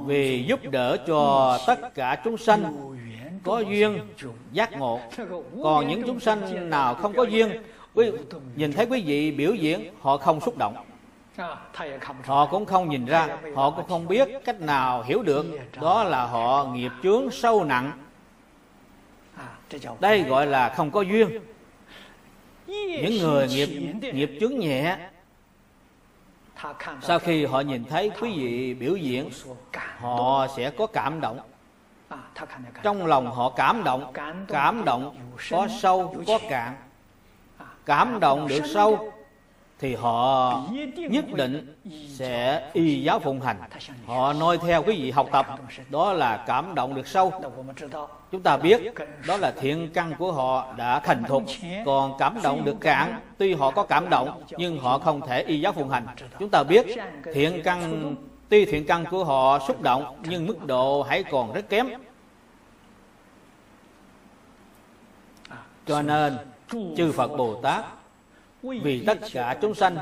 Vì giúp đỡ cho tất cả chúng sanh có duyên giác ngộ. Còn những chúng sanh nào không có duyên, nhìn thấy quý vị biểu diễn, họ không xúc động, họ cũng không nhìn ra, họ cũng không biết cách nào hiểu được. Đó là họ nghiệp chướng sâu nặng. Đây gọi là không có duyên. Những người nghiệp, nghiệp chướng nhẹ, sau khi họ nhìn thấy quý vị biểu diễn, họ sẽ có cảm động. Trong lòng họ cảm động. Cảm động có sâu, có cạn. Cảm động được sâu thì họ nhất định sẽ y giáo phụng hành. Họ noi theo quý vị học tập, đó là cảm động được sâu. Chúng ta biết đó là thiện căn của họ đã thành thục. Còn cảm động được cạn, tuy họ có cảm động nhưng họ không thể y giáo phụng hành. Chúng ta biết thiện căn, tuy thiện căn của họ xúc động nhưng mức độ hãy còn rất kém. Cho nên chư Phật Bồ Tát vì tất cả chúng sanh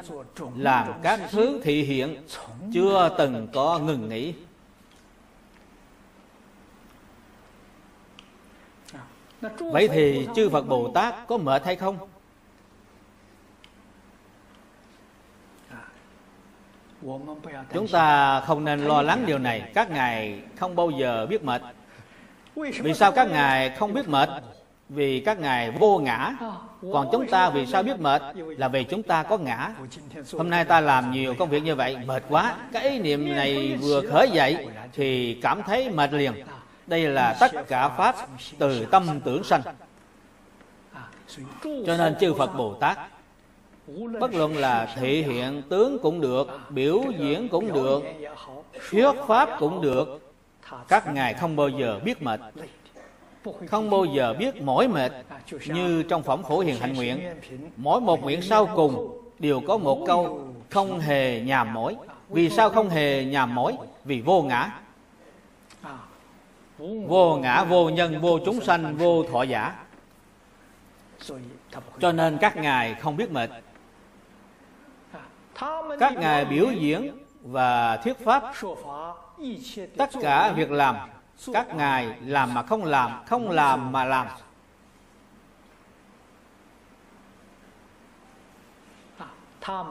làm các thứ thị hiện chưa từng có ngừng nghỉ. Vậy thì chư Phật Bồ Tát có mệt hay không? Chúng ta không nên lo lắng điều này. Các ngài không bao giờ biết mệt. Vì sao các ngài không biết mệt? Vì các ngài vô ngã. Còn chúng ta vì sao biết mệt? Là vì chúng ta có ngã. Hôm nay ta làm nhiều công việc như vậy, mệt quá. Cái ý niệm này vừa khởi dậy thì cảm thấy mệt liền. Đây là tất cả pháp từ tâm tưởng sanh. Cho nên chư Phật Bồ Tát, bất luận là thị hiện tướng cũng được, biểu diễn cũng được, thuyết pháp cũng được, các ngài không bao giờ biết mệt, không bao giờ biết mỏi mệt. Như trong phẩm Phổ Hiền Hạnh Nguyện, mỗi một nguyện sau cùng đều có một câu không hề nhàm mỏi. Vì sao không hề nhàm mỏi? Vì vô ngã. Vô ngã, vô nhân, vô chúng sanh, vô thọ giả. Cho nên các ngài không biết mệt. Các ngài biểu diễn và thuyết pháp, tất cả việc làm các ngài làm mà không làm, không làm mà làm.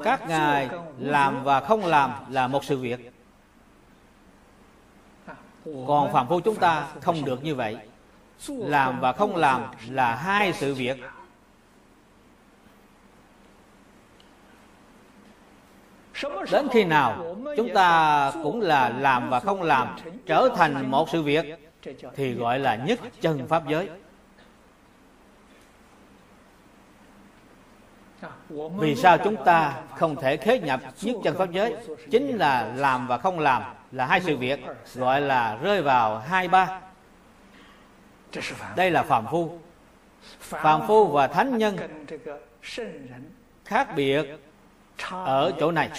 Các ngài làm và không làm là một sự việc. Còn phàm phu chúng ta không được như vậy. Làm và không làm là hai sự việc. Đến khi nào chúng ta cũng là làm và không làm trở thành một sự việc thì gọi là nhất chân pháp giới. Vì sao chúng ta không thể khế nhập nhất chân pháp giới? Chính là làm và không làm là hai sự việc, gọi là rơi vào hai ba. Đây là phàm phu. Phàm phu và thánh nhân khác biệt ở chỗ này.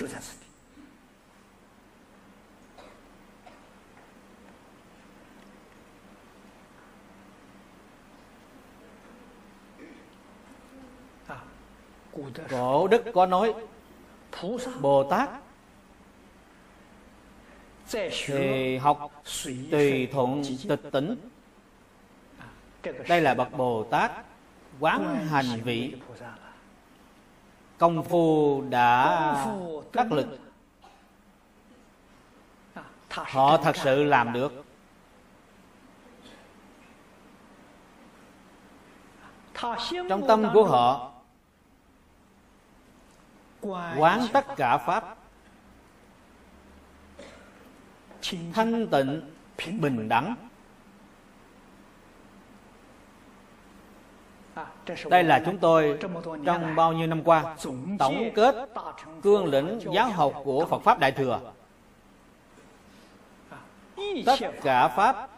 Cổ đức có nói, Bồ Tát thì học tùy thuận tịch tỉnh. Đây là bậc Bồ Tát quán hành vị, công phu đã đắc lực. Họ thật sự làm được. Trong tâm của họ quán tất cả pháp thanh tịnh bình đẳng. Đây là chúng tôi trong bao nhiêu năm qua tổng kết cương lĩnh giáo học của Phật Pháp Đại Thừa. Tất cả pháp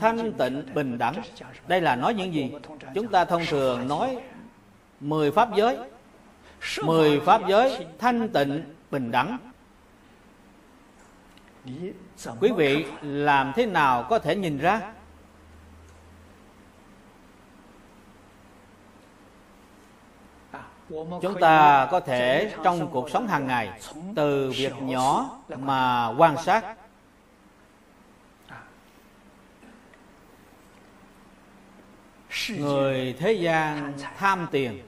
thanh tịnh bình đẳng. Đây là nói những gì? Chúng ta thông thường nói mười pháp giới. Mười pháp giới thanh tịnh bình đẳng. Quý vị làm thế nào có thể nhìn ra? Chúng ta có thể trong cuộc sống hàng ngày, từ việc nhỏ mà quan sát. Người thế gian tham tiền,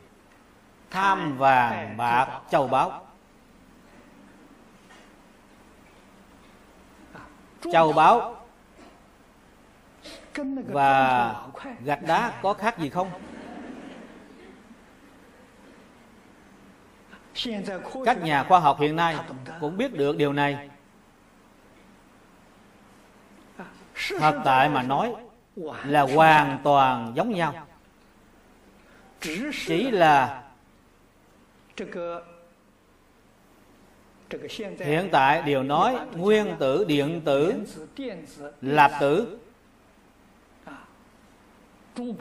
tham vàng bạc châu báu. Châu báu và gạch đá có khác gì không? Các nhà khoa học hiện nay cũng biết được điều này. Thật tại mà nói là hoàn toàn giống nhau. Chỉ là Hiện tại điều nói nguyên tử, điện tử, lạp tử,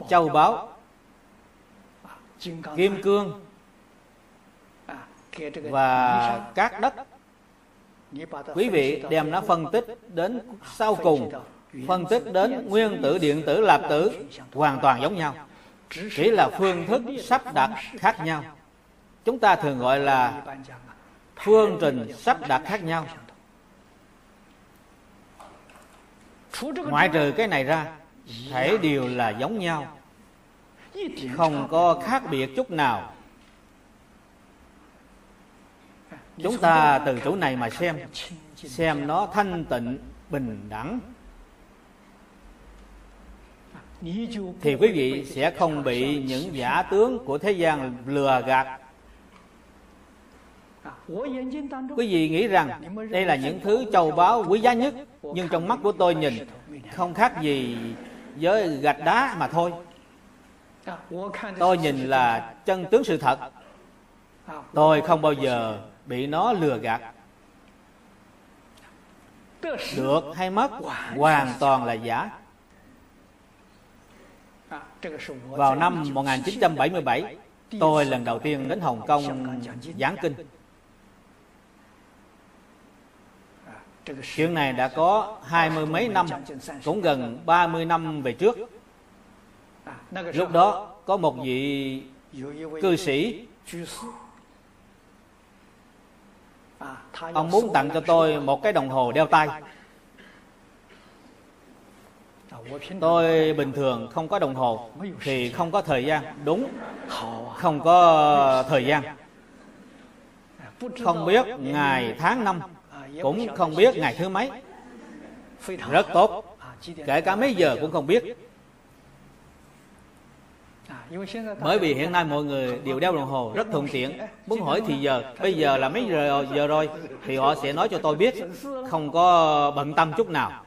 châu báu, kim cương và các đất, quý vị đem nó phân tích đến sau cùng, phân tích đến nguyên tử, điện tử, lạp tử hoàn toàn giống nhau, chỉ là phương thức sắp đặt khác nhau. Chúng ta thường gọi là phương trình sắp đặt khác nhau. Ngoại trừ cái này ra, thể đều là giống nhau, không có khác biệt chút nào. Chúng ta từ chỗ này mà xem, xem nó thanh tịnh, bình đẳng, thì quý vị sẽ không bị những giả tướng của thế gian lừa gạt. Quý vị nghĩ rằng đây là những thứ châu báu quý giá nhất, nhưng trong mắt của tôi nhìn không khác gì với gạch đá mà thôi. Tôi nhìn là chân tướng sự thật, tôi không bao giờ bị nó lừa gạt. Được hay mất hoàn toàn là giả. Vào năm một nghìn chín trăm bảy mươi bảy, tôi lần đầu tiên đến Hồng Kông giảng kinh. Chuyện này đã có hai mươi mấy năm, cũng gần ba mươi năm về trước. Lúc đó có một vị cư sĩ, ông muốn tặng cho tôi một cái đồng hồ đeo tay. Tôi bình thường không có đồng hồ thì không có thời gian. Đúng, không có thời gian. Không biết ngày tháng năm, cũng không biết ngày thứ mấy. Rất tốt, kể cả mấy giờ cũng không biết. Bởi vì hiện nay mọi người đều đeo đồng hồ rất thuận tiện. Muốn hỏi thì giờ, bây giờ là mấy giờ, giờ rồi, thì họ sẽ nói cho tôi biết, không có bận tâm chút nào.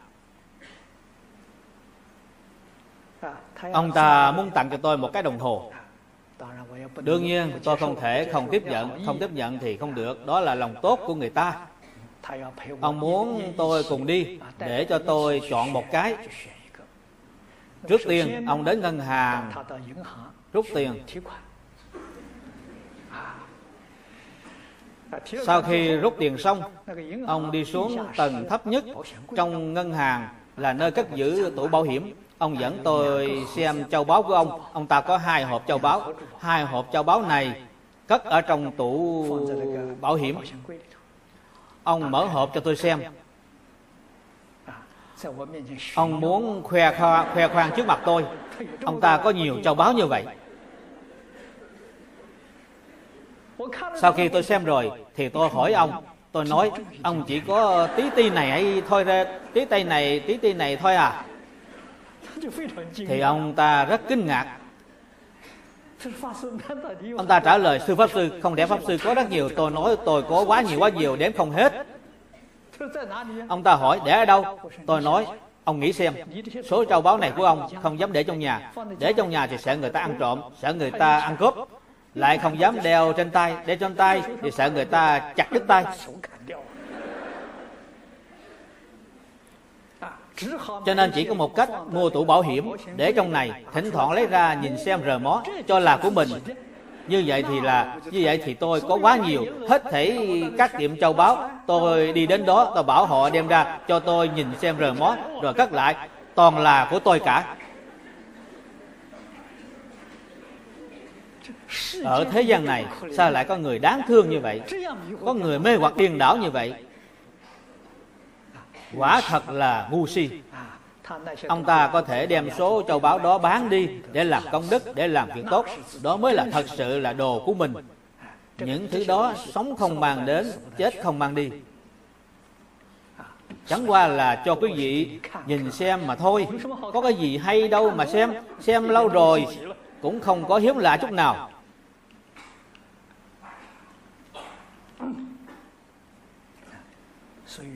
Ông ta muốn tặng cho tôi một cái đồng hồ. Đương nhiên tôi không thể không tiếp nhận. Không tiếp nhận thì không được. Đó là lòng tốt của người ta. Ông muốn tôi cùng đi để cho tôi chọn một cái. Trước tiên ông đến ngân hàng rút tiền. Sau khi rút tiền xong, ông đi xuống tầng thấp nhất trong ngân hàng, là nơi cất giữ tủ bảo hiểm. Ông dẫn tôi xem châu báu của ông. Ông ta có hai hộp châu báu. Hai hộp châu báu này cất ở trong tủ bảo hiểm. Ông mở hộp cho tôi xem. Ông muốn khoe khoang, khoe khoang trước mặt tôi ông ta có nhiều châu báu như vậy. Sau khi tôi xem rồi thì tôi hỏi ông. Tôi nói ông chỉ có tí ti này thôi, tí tay này, tí ti này thôi à? Thì ông ta rất kinh ngạc. Ông ta trả lời, sư pháp sư, không lẽ pháp sư có rất nhiều? Tôi nói tôi có quá nhiều, quá nhiều đếm không hết. Ông ta hỏi để ở đâu? Tôi nói ông nghĩ xem, số châu báu này của ông không dám để trong nhà, để trong nhà thì sợ người ta ăn trộm, sợ người ta ăn cướp, lại không dám đeo trên tay, để trên tay thì sợ người ta chặt đứt tay. Cho nên chỉ có một cách, mua tủ bảo hiểm, để trong này, thỉnh thoảng lấy ra nhìn xem rờ mó, cho là của mình. Như vậy thì là, như vậy thì tôi có quá nhiều, hết thảy các tiệm châu báu. Tôi đi đến đó, tôi bảo họ đem ra, cho tôi nhìn xem rờ mó, rồi cất lại, toàn là của tôi cả. Ở thế gian này, sao lại có người đáng thương như vậy? Có người mê hoặc điên đảo như vậy? Quả thật là ngu si. Ông ta có thể đem số châu báu đó bán đi để làm công đức, để làm việc tốt. Đó mới là thật sự là đồ của mình. Những thứ đó sống không mang đến, chết không mang đi. Chẳng qua là cho quý vị nhìn xem mà thôi. Có cái gì hay đâu mà xem. Xem lâu rồi cũng không có hiếm lạ chút nào.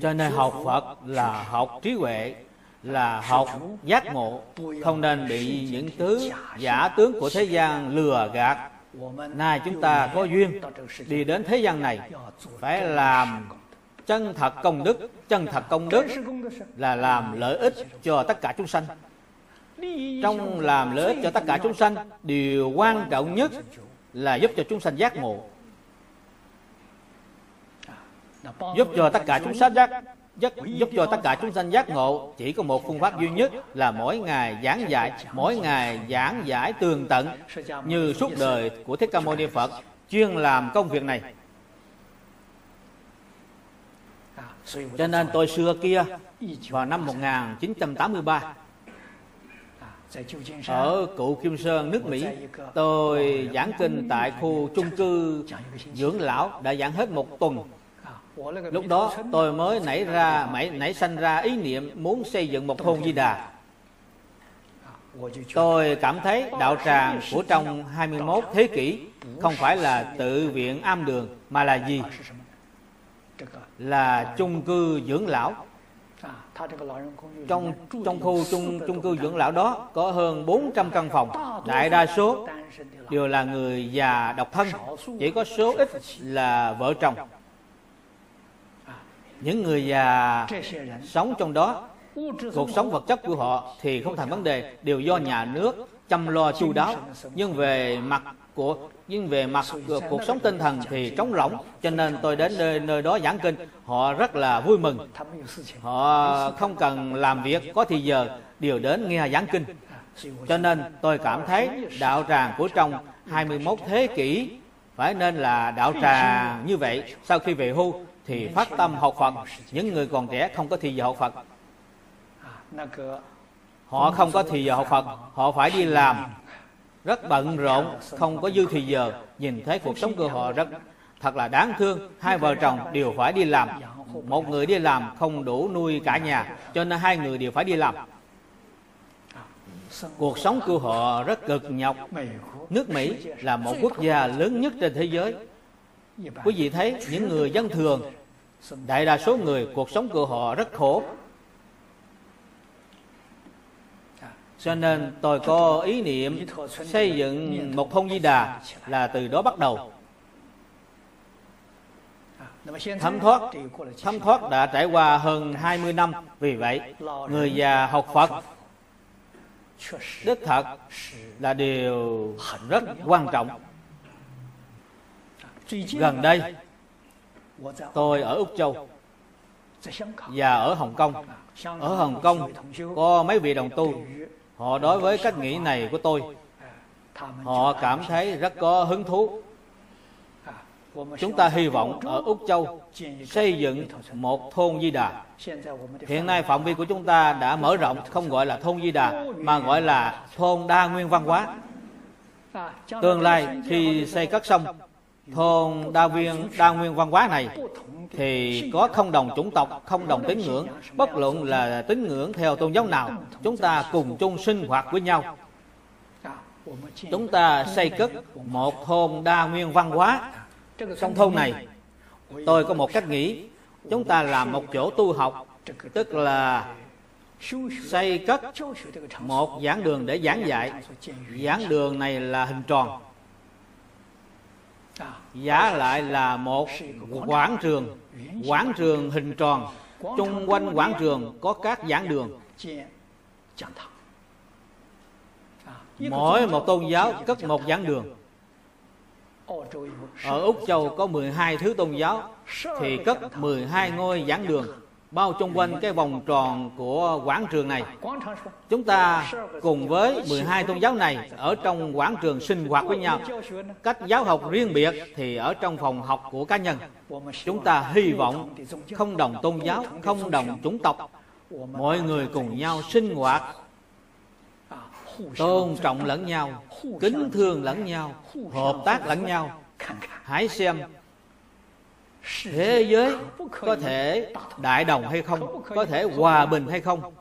Cho nên học Phật là học trí huệ, là học giác ngộ, không nên bị những thứ giả tướng của thế gian lừa gạt, Này chúng ta có duyên đi đến thế gian này, phải làm chân thật công đức. Chân thật công đức là làm lợi ích cho tất cả chúng sanh. Trong làm lợi ích cho tất cả chúng sanh, điều quan trọng nhất là giúp cho chúng sanh giác ngộ, giúp cho tất cả chúng sanh giác Giúp, giúp cho tất cả chúng sanh giác ngộ. Chỉ có một phương pháp duy nhất là mỗi ngày giảng dạy, mỗi ngày giảng giải tường tận như suốt đời của Thích Ca Mâu Ni Phật chuyên làm công việc này. Cho nên tôi xưa kia vào năm một nghìn chín trăm tám mươi ba ở Cựu Kim Sơn nước Mỹ, tôi giảng kinh tại khu chung cư dưỡng lão, đã giảng hết một tuần. Lúc đó tôi mới nảy ra nảy, nảy sanh ra ý niệm muốn xây dựng một thôn Di Đà. Tôi cảm thấy đạo tràng của trong hai mươi mốt thế kỷ không phải là tự viện am đường, mà là gì? Là chung cư dưỡng lão. Trong, trong khu chung, chung cư dưỡng lão đó có hơn bốn trăm căn phòng. Đại đa số đều là người già độc thân, chỉ có số ít là vợ chồng. Những người già sống trong đó, cuộc sống vật chất của họ thì không thành vấn đề, đều do nhà nước chăm lo chu đáo. Nhưng về mặt của nhưng về mặt của cuộc sống tinh thần thì trống rỗng. Cho nên tôi đến nơi, nơi đó giảng kinh, họ rất là vui mừng. Họ không cần làm việc, có thì giờ đều đến nghe giảng kinh. Cho nên tôi cảm thấy đạo tràng của trong hai mươi mốt thế kỷ phải nên là đạo tràng như vậy. Sau khi về hưu thì phát tâm học Phật. Những người còn trẻ không có thì giờ học Phật, họ không có thì giờ học Phật, họ phải đi làm, rất bận rộn, không có dư thì giờ. Nhìn thấy cuộc sống của họ rất thật là đáng thương. Hai vợ chồng đều phải đi làm, một người đi làm không đủ nuôi cả nhà, cho nên hai người đều phải đi làm. Cuộc sống của họ rất cực nhọc. Nước Mỹ là một quốc gia lớn nhất trên thế giới. Quý vị thấy những người dân thường, đại đa số người cuộc sống của họ rất khổ. Cho nên tôi có ý niệm xây dựng một thôn Di Đà là từ đó bắt đầu. Thấm thoát, thấm thoát đã trải qua hơn hai mươi năm. Vì vậy, người già học Phật đích thật là điều rất quan trọng. Gần đây, tôi ở Úc Châu và ở Hồng Kông. Ở Hồng Kông có mấy vị đồng tu, họ đối với cách nghĩ này của tôi, họ cảm thấy rất có hứng thú. Chúng ta hy vọng ở Úc Châu xây dựng một thôn Di Đà. Hiện nay phạm vi của chúng ta đã mở rộng, không gọi là thôn Di Đà mà gọi là thôn đa nguyên văn hóa. Tương lai khi xây cất xong thôn đa nguyên, đa nguyên văn hóa này thì có không đồng chủng tộc, không đồng tín ngưỡng, bất luận là tín ngưỡng theo tôn giáo nào, chúng ta cùng chung sinh hoạt với nhau. Chúng ta xây cất một thôn đa nguyên văn hóa. Trong thôn này tôi có một cách nghĩ, chúng ta làm một chỗ tu học, tức là xây cất một giảng đường để giảng dạy. Giảng đường này là hình tròn, giả lại là một quảng trường. Quảng trường hình tròn, chung quanh quảng trường có các giảng đường. Mỗi một tôn giáo cất một giảng đường. Ở Úc Châu có mười hai thứ tôn giáo thì cất mười hai ngôi giảng đường bao chung quanh cái vòng tròn của quảng trường này. Chúng ta cùng với mười hai tôn giáo này ở trong quảng trường sinh hoạt với nhau. Cách giáo học riêng biệt thì ở trong phòng học của cá nhân. Chúng ta hy vọng không đồng tôn giáo, không đồng chủng tộc, mọi người cùng nhau sinh hoạt, tôn trọng lẫn nhau, kính thương lẫn nhau, hợp tác lẫn nhau. Hãy xem thế giới có thể đại đồng hay không, có thể hòa bình hay không.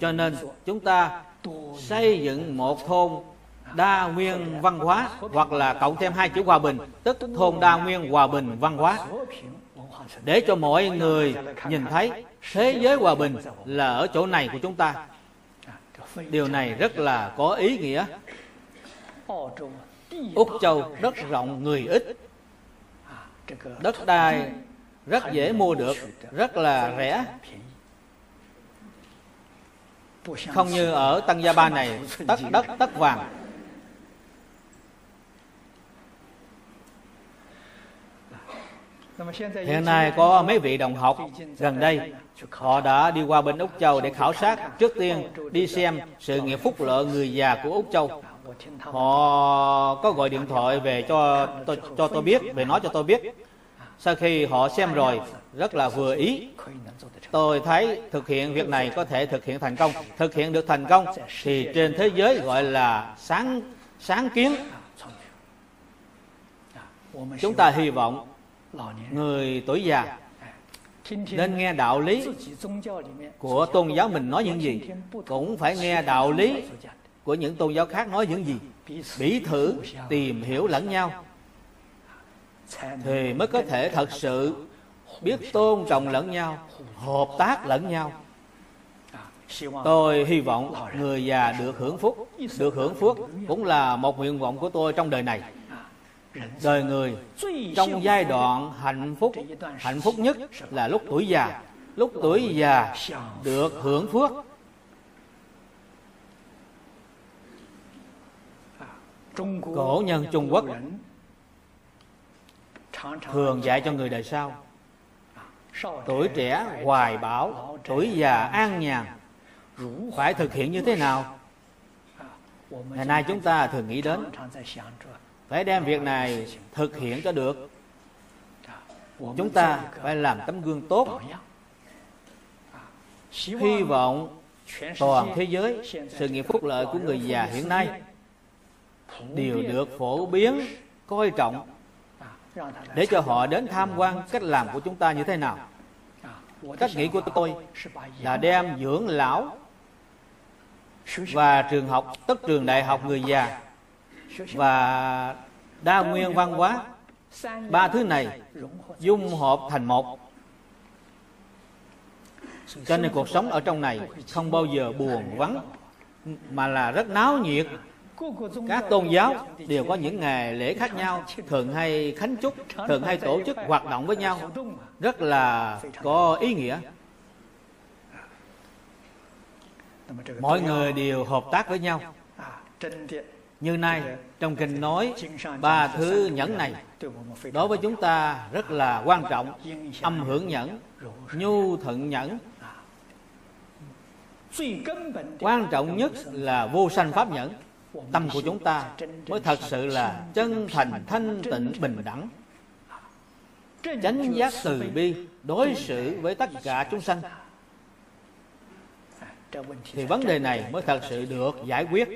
Cho nên chúng ta xây dựng một thôn đa nguyên văn hóa, hoặc là cộng thêm hai chữ hòa bình, tức thôn đa nguyên hòa bình văn hóa, để cho mọi người nhìn thấy thế giới hòa bình là ở chỗ này của chúng ta. Điều này rất là có ý nghĩa. Úc Châu rất rộng, người ít, đất đai rất dễ mua được, rất là rẻ. Không như ở Tăng Gia Ba này, tất đất tất vàng. Hiện nay có mấy vị đồng học gần đây, họ đã đi qua bên Úc Châu để khảo sát. Trước tiên đi xem sự nghiệp phúc lợi người già của Úc Châu. Họ có gọi điện thoại về cho tôi, cho tôi biết, về nói cho tôi biết. Sau khi họ xem rồi, rất là vừa ý. Tôi thấy thực hiện việc này có thể thực hiện thành công. Thực hiện được thành công thì trên thế giới gọi là sáng, sáng kiến. Chúng ta hy vọng người tuổi già nên nghe đạo lý của tôn giáo mình nói những gì, cũng phải nghe đạo lý của những tôn giáo khác nói những gì, bỉ thử tìm hiểu lẫn nhau, thì mới có thể thật sự biết tôn trọng lẫn nhau, hợp tác lẫn nhau. Tôi hy vọng người già được hưởng phúc, được hưởng phước cũng là một nguyện vọng của tôi trong đời này. Đời người trong giai đoạn hạnh phúc, hạnh phúc nhất là lúc tuổi già. Lúc tuổi già được hưởng phước. Cổ nhân Trung Quốc thường dạy cho người đời sau: tuổi trẻ hoài bão, tuổi già an nhàn. Phải thực hiện như thế nào? Ngày nay chúng ta thường nghĩ đến, phải đem việc này thực hiện cho được. Chúng ta phải làm tấm gương tốt. Hy vọng toàn thế giới, sự nghiệp phúc lợi của người già hiện nay đều được phổ biến, coi trọng, để cho họ đến tham quan cách làm của chúng ta như thế nào. Cách nghĩ của tôi là đem dưỡng lão và trường học, tất trường đại học người già và đa nguyên văn hóa, ba thứ này dung hợp thành một. Cho nên cuộc sống ở trong này không bao giờ buồn vắng, mà là rất náo nhiệt. Các tôn giáo đều có những ngày lễ khác nhau, thường hay khánh chúc, thường hay tổ chức hoạt động với nhau, rất là có ý nghĩa. Mọi người đều hợp tác với nhau. Như nay, trong kinh nói, ba thứ nhẫn này đối với chúng ta rất là quan trọng. Âm hưởng nhẫn, nhu thuận nhẫn. Quan trọng nhất là vô sanh pháp nhẫn. Tâm của chúng ta mới thật sự là chân thành, thanh tịnh, bình đẳng, chánh giác từ bi, đối xử với tất cả chúng sanh. Thì vấn đề này mới thật sự được giải quyết.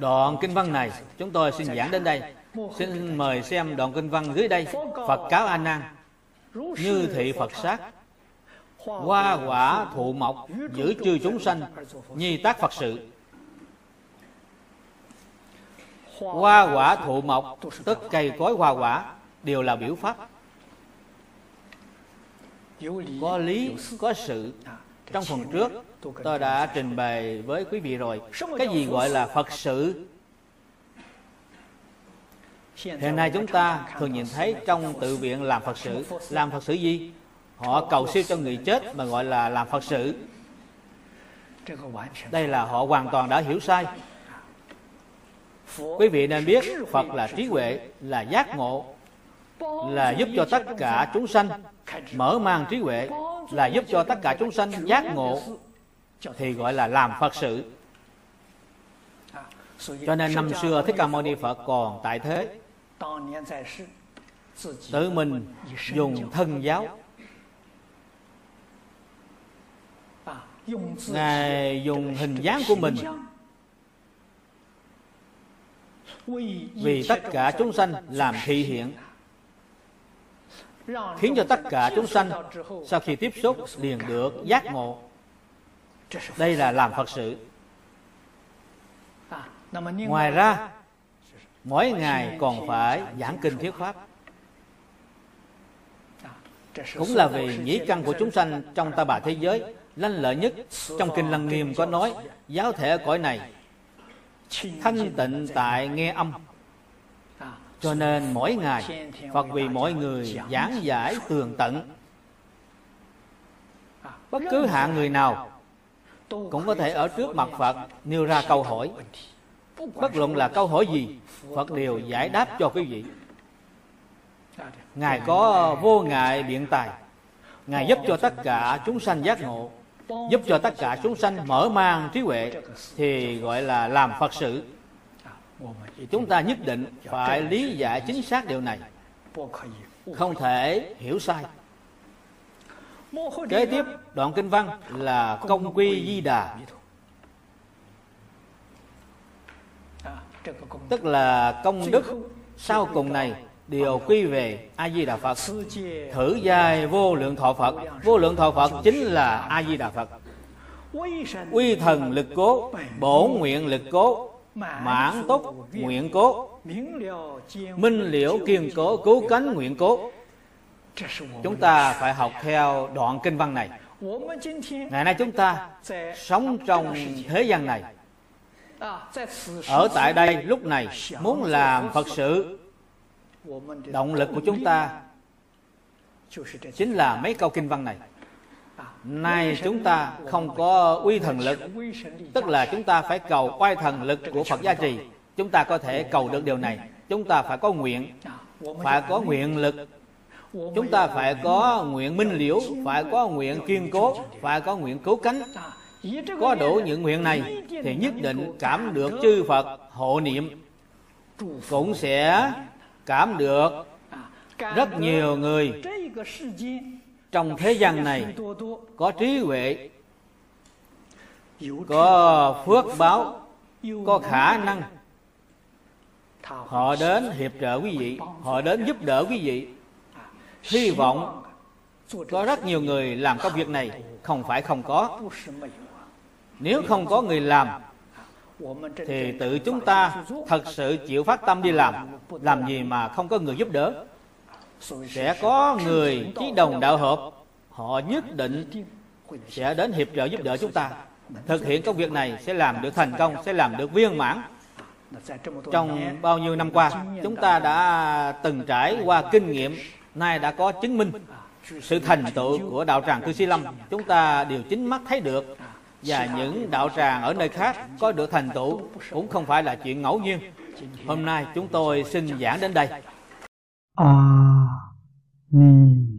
Đoạn kinh văn này chúng tôi xin giảng đến đây. Xin mời xem đoạn kinh văn dưới đây. Phật cáo A Nan: như thị Phật sát, hoa quả thụ mộc, giữ chư chúng sanh, nhi tác Phật sự. Hoa quả thụ mộc tức cây cối hoa quả, đều là biểu pháp, có lý có sự. Trong phần trước tôi đã trình bày với quý vị rồi. Cái gì gọi là Phật sự? Hiện nay chúng ta thường nhìn thấy trong tự viện làm Phật sự. Làm Phật sự gì? Họ cầu siêu cho người chết mà gọi là làm Phật sự. Đây là họ hoàn toàn đã hiểu sai. Quý vị nên biết Phật là trí huệ, là giác ngộ, là giúp cho tất cả chúng sanh mở mang trí huệ, là giúp cho tất cả chúng sanh giác ngộ, thì gọi là làm Phật sự. Cho nên năm xưa Thích Ca Mâu Ni Phật còn tại thế, tự mình dùng thân giáo. Ngài dùng hình dáng của mình vì tất cả chúng sanh làm thị hiện, khiến cho tất cả chúng sanh sau khi tiếp xúc liền được giác ngộ. Đây là làm Phật sự. Ngoài ra, mỗi ngày còn phải giảng kinh thuyết pháp, cũng là vì nhĩ căn của chúng sanh trong ta bà thế giới lanh lợi nhất. Trong kinh Lăng Nghiêm có nói, giáo thể cõi này thanh tịnh tại nghe âm. Cho nên mỗi ngày Phật vì mọi người giảng giải tường tận. Bất cứ hạng người nào cũng có thể ở trước mặt Phật nêu ra câu hỏi. Bất luận là câu hỏi gì, Phật đều giải đáp cho quý vị. Ngài có vô ngại biện tài. Ngài giúp cho tất cả chúng sanh giác ngộ, giúp cho tất cả chúng sanh mở mang trí huệ, thì gọi là làm Phật sự. Chúng ta nhất định phải lý giải chính xác điều này, không thể hiểu sai. Kế tiếp đoạn kinh văn là Công Quy Di Đà, tức là công đức sau cùng này đều quy về A Di Đà Phật. Thử giai vô lượng thọ Phật. Vô lượng thọ Phật chính là A Di Đà Phật. Uy thần lực cố, bổ nguyện lực cố, mãn túc nguyện cố, minh liễu kiên cố, cứu cánh nguyện cố. Chúng ta phải học theo đoạn kinh văn này. Ngày nay chúng ta sống trong thế gian này, ở tại đây lúc này muốn làm Phật sự, động lực của chúng ta chính là mấy câu kinh văn này. Nay chúng ta không có uy thần lực, tức là chúng ta phải cầu oai thần lực của Phật gia trì. Chúng ta có thể cầu được điều này. Chúng ta phải có nguyện, phải có nguyện lực. Chúng ta phải có nguyện minh liễu, phải có nguyện kiên cố, phải có nguyện cứu cánh. Có đủ những nguyện này thì nhất định cảm được chư Phật hộ niệm, cũng sẽ cảm được rất nhiều người trong thế gian này có trí huệ, có phước báo, có khả năng. Họ đến hiệp trợ quý vị, họ đến giúp đỡ quý vị. Hy vọng có rất nhiều người làm công việc này, không phải không có. Nếu không có người làm thì tự chúng ta thật sự chịu phát tâm đi làm, làm gì mà không có người giúp đỡ. Sẽ có người chí đồng đạo hợp, họ nhất định sẽ đến hiệp trợ giúp đỡ chúng ta. Thực hiện công việc này sẽ làm được thành công, sẽ làm được viên mãn. Trong bao nhiêu năm qua, chúng ta đã từng trải qua kinh nghiệm, nay đã có chứng minh sự thành tựu của đạo tràng Cư Sĩ Lâm. Chúng ta đều chính mắt thấy được, và những đạo tràng ở nơi khác có được thành tựu cũng không phải là chuyện ngẫu nhiên. Hôm nay chúng tôi xin giảng đến đây. A Ni